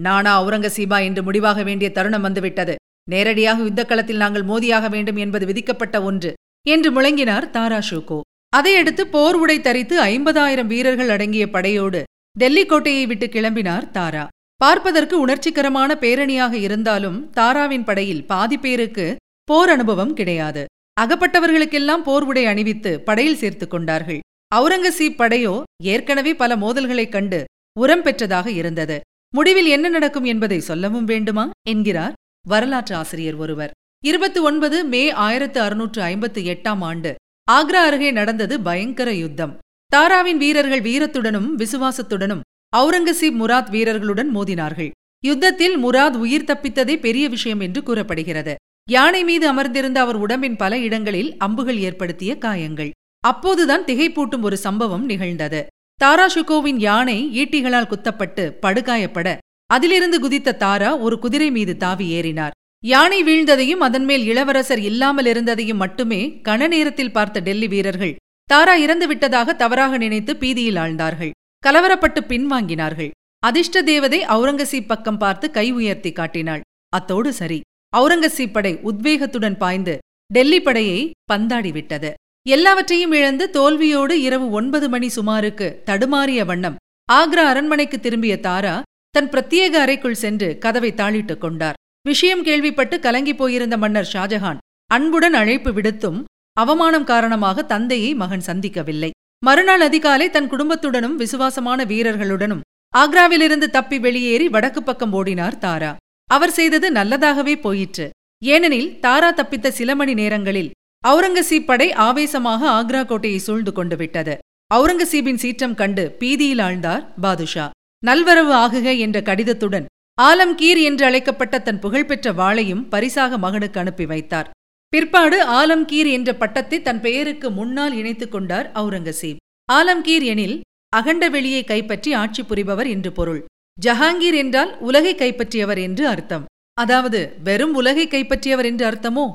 நானா அவுரங்கசீபா என்று முடிவாக வேண்டிய தருணம் வந்துவிட்டது, நேரடியாக யுத்தக்களத்தில் நாங்கள் மோதியாக வேண்டும் என்பது விதிக்கப்பட்ட ஒன்று என்று முழங்கினார் தாராஷுகோ. அதையடுத்து போர் உடை தரித்து 50,000 வீரர்கள் அடங்கிய படையோடு டெல்லி கோட்டையை விட்டு கிளம்பினார் தாரா. பார்ப்பதற்கு உணர்ச்சிகரமான பேரணியாக இருந்தாலும் தாராவின் படையில் பாதி பேருக்கு போர் அனுபவம் கிடையாது. அகப்பட்டவர்களுக்கெல்லாம் போர் உடை அணிவித்து படையில் சேர்த்துக் கொண்டார்கள். அவுரங்கசீப் படையோ ஏற்கனவே பல மோதல்களைக் கண்டு உரம் பெற்றதாக இருந்தது. முடிவில் என்ன நடக்கும் என்பதை சொல்லவும் வேண்டுமா என்கிறார் வரலாற்று ஆசிரியர் ஒருவர். 29 மே 1658 ஆண்டு ஆக்ரா அருகே நடந்தது பயங்கர யுத்தம். தாராவின் வீரர்கள் வீரத்துடனும் விசுவாசத்துடனும் அவுரங்கசீப் முராத் வீரர்களுடன் மோதினார்கள். யுத்தத்தில் முராத் உயிர் தப்பித்ததே பெரிய விஷயம் என்று கூறப்படுகிறது. யானை மீது அமர்ந்திருந்த அவர் உடம்பின் பல இடங்களில் அம்புகள் ஏற்படுத்திய காயங்கள். அப்போதுதான் திகைப்பூட்டும் ஒரு சம்பவம் நிகழ்ந்தது. தாராஷுகோவின் யானை ஈட்டிகளால் குத்தப்பட்டு படுகாயப்பட அதிலிருந்து குதித்த தாரா ஒரு குதிரை மீது தாவி ஏறினார். யானை வீழ்ந்ததையும் அதன்மேல் இளவரசர் இல்லாமல் இருந்ததையும் மட்டுமே கண நேரத்தில் பார்த்த டெல்லி வீரர்கள் தாரா இறந்துவிட்டதாக தவறாக நினைத்து பீதியில் ஆழ்ந்தார்கள். கலவரப்பட்டு பின்வாங்கினார்கள். அதிர்ஷ்ட தேவதை அவுரங்கசீப் பக்கம் பார்த்து கை உயர்த்தி காட்டினாள். அத்தோடு சரி. அவுரங்கசீப் படை உத்வேகத்துடன் பாய்ந்து டெல்லி படையை பந்தாடிவிட்டது. எல்லாவற்றையும் இழந்து தோல்வியோடு இரவு 9 மணி சுமாருக்கு தடுமாறிய வண்ணம் ஆக்ரா அரண்மனைக்கு திரும்பிய தாரா தன் பிரத்யேக அறைக்குள் சென்று கதவை தாளிட்டுக் கொண்டார். விஷயம் கேள்விப்பட்டு கலங்கி போயிருந்த மன்னர் ஷாஜஹான் அன்புடன் அழைப்பு விடுத்தும் அவமானம் காரணமாக தந்தையை மகன் சந்திக்கவில்லை. மறுநாள் அதிகாலை தன் குடும்பத்துடனும் விசுவாசமான வீரர்களுடனும் ஆக்ராவிலிருந்து தப்பி வெளியேறி வடக்கு பக்கம் ஓடினார் தாரா. அவர் செய்தது நல்லதாகவே போயிற்று. ஏனெனில் தாரா தப்பித்த சில மணி நேரங்களில் அவுரங்கசீப் படை ஆவேசமாக ஆக்ரா கோட்டையை சூழ்ந்து கொண்டு விட்டது. அவுரங்கசீபின் சீற்றம் கண்டு பீதியில் ஆழ்ந்தார் பாதுஷா. நல்வரவு ஆகுக என்ற கடிதத்துடன் ஆலம்கீர் என்று அழைக்கப்பட்ட தன் புகழ்பெற்ற வாளையும் பரிசாக மகனுக்கு அனுப்பி வைத்தார். பிற்பாடு ஆலம்கீர் என்ற பட்டத்தை தன் பெயருக்கு முன்னால் இணைத்துக் கொண்டார் அவுரங்கசீப். ஆலம்கீர் எனில் அகண்ட வெளியை கைப்பற்றி ஆட்சி புரிபவர் என்று பொருள். ஜஹாங்கீர் என்றால் உலகை கைப்பற்றியவர் என்று அர்த்தம். அதாவது வெறும் உலகை கைப்பற்றியவர் என்று அர்த்தமோ?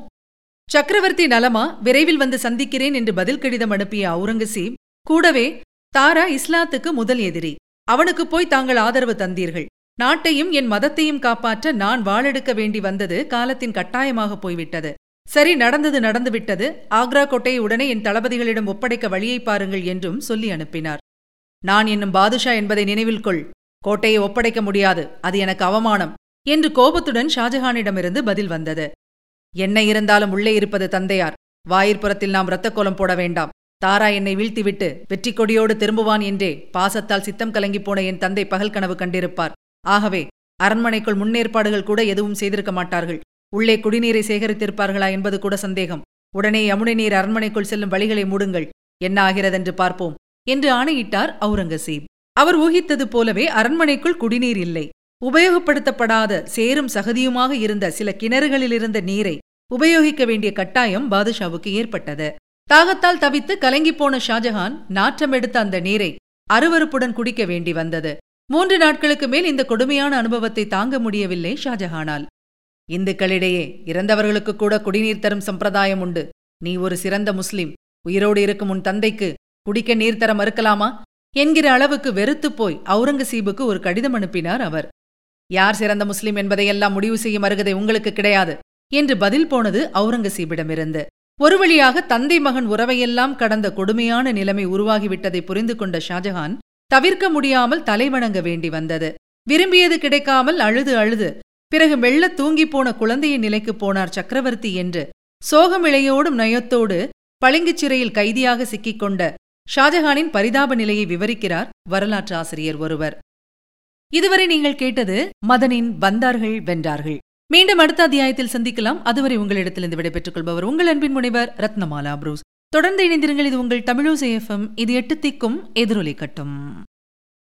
சக்கரவர்த்தி நலமா? விரைவில் வந்து சந்திக்கிறேன் என்று பதில் கடிதம் அனுப்பிய அவுரங்கசீப் கூடவே தாரா இஸ்லாத்துக்கு முதல் எதிரி. அவனுக்கு போய் தாங்கள் ஆதரவு தந்தீர்கள். நாட்டையும் என் மதத்தையும் காப்பாற்ற நான் வாளெடுக்க வேண்டி வந்தது காலத்தின் கட்டாயமாக போய்விட்டது. சரி, நடந்தது நடந்துவிட்டது. ஆக்ரா கோட்டையை உடனே என் தளபதிகளிடம் ஒப்படைக்க வழியை பாருங்கள் என்றும் சொல்லி அனுப்பினார். நான் என்னும் பாதுஷா என்பதை நினைவில் கொள். கோட்டையை ஒப்படைக்க முடியாது, அது எனக்கு அவமானம் என்று கோபத்துடன் ஷாஜஹானிடமிருந்து பதில் வந்தது. என்ன இருந்தாலும் உள்ளே இருப்பது தந்தையார். வாயிற்புறத்தில் நாம் இரத்தக்கோலம் போட வேண்டாம். தாரா என்னை வீழ்த்திவிட்டு வெற்றி கொடியோடு திரும்புவான் என்றே பாசத்தால் சித்தம் கலங்கிப்போன என் தந்தை பகல் கனவு கண்டிருப்பார். ஆகவே அரண்மனைக்குள் முன்னேற்பாடுகள் கூட எதுவும் செய்திருக்க மாட்டார்கள். உள்ளே குடிநீரை சேகரித்திருப்பார்களா என்பது கூட சந்தேகம். உடனே யமுனை நீர் அரண்மனைக்குள் செல்லும் வழிகளை மூடுங்கள். என்ன ஆகிறதென்று பார்ப்போம் என்று ஆணையிட்டார் அவுரங்கசீப். அவர் ஊகித்தது போலவே அரண்மனைக்குள் குடிநீர் இல்லை. உபயோகப்படுத்தப்படாத சேரும் சகதியுமாக இருந்த சில கிணறுகளிலிருந்த நீரை உபயோகிக்க வேண்டிய கட்டாயம் பாதுஷாவுக்கு ஏற்பட்டது. தாகத்தால் தவித்து கலங்கிப்போன ஷாஜஹான் நாற்றம் எடுத்த அந்த நீரை அருவருப்புடன் குடிக்க வேண்டி வந்தது. 3 நாட்களுக்கு மேல் இந்த கொடுமையான அனுபவத்தை தாங்க முடியவில்லை ஷாஜஹானால். இந்துக்களிடையே இறந்தவர்களுக்கு கூட குடிநீர் தரும் சம்பிரதாயம் உண்டு. நீ ஒரு சிறந்த முஸ்லிம். உயிரோடு இருக்கும் உன் தந்தைக்கு குடிக்க நீர் தர மறுக்கலாமா என்கிற அளவுக்கு வெறுத்துப்போய் அவுரங்கசீபுக்கு ஒரு கடிதம் அனுப்பினார் அவர். யார் சிறந்த முஸ்லிம் என்பதையெல்லாம் முடிவு செய்யும் அருகதை உங்களுக்கு கிடையாது என்று பதில் போனது அவுரங்கசீபிடமிருந்து. ஒரு வழியாக தந்தை மகன் உறவையெல்லாம் கடந்த கொடுமையான நிலைமை உருவாகிவிட்டதை புரிந்து கொண்ட ஷாஜஹான் தவிர்க்க முடியாமல் தலைவணங்க வேண்டி வந்தது. விரும்பியது கிடைக்காமல் அழுது அழுது பிறகு மெல்ல தூங்கிப்போன குழந்தையின் நிலைக்கு போனார் சக்கரவர்த்தி என்று சோகமிழையோடும் நயத்தோடு பளிங்கு சிறையில் கைதியாக சிக்கிக்கொண்ட ஷாஜஹானின் பரிதாப நிலையை விவரிக்கிறார் வரலாற்று ஆசிரியர் ஒருவர். இதுவரை நீங்கள் கேட்டது மதனின் வந்தார்கள் வென்றார்கள். மீண்டும் அடுத்த அத்தியாயத்தில் சந்திக்கலாம். அதுவரை உங்களிடத்திலிருந்து விடைபெற்றுக் கொள்பவர் உங்கள் அன்பின் முனைவர் ரத்னமாலா புரூஸ். தொடர்ந்து இணைந்திருங்கள். இது உங்கள் தமிழோசை FM. இது 8 திக்கும் எதிரொலி கட்டும்.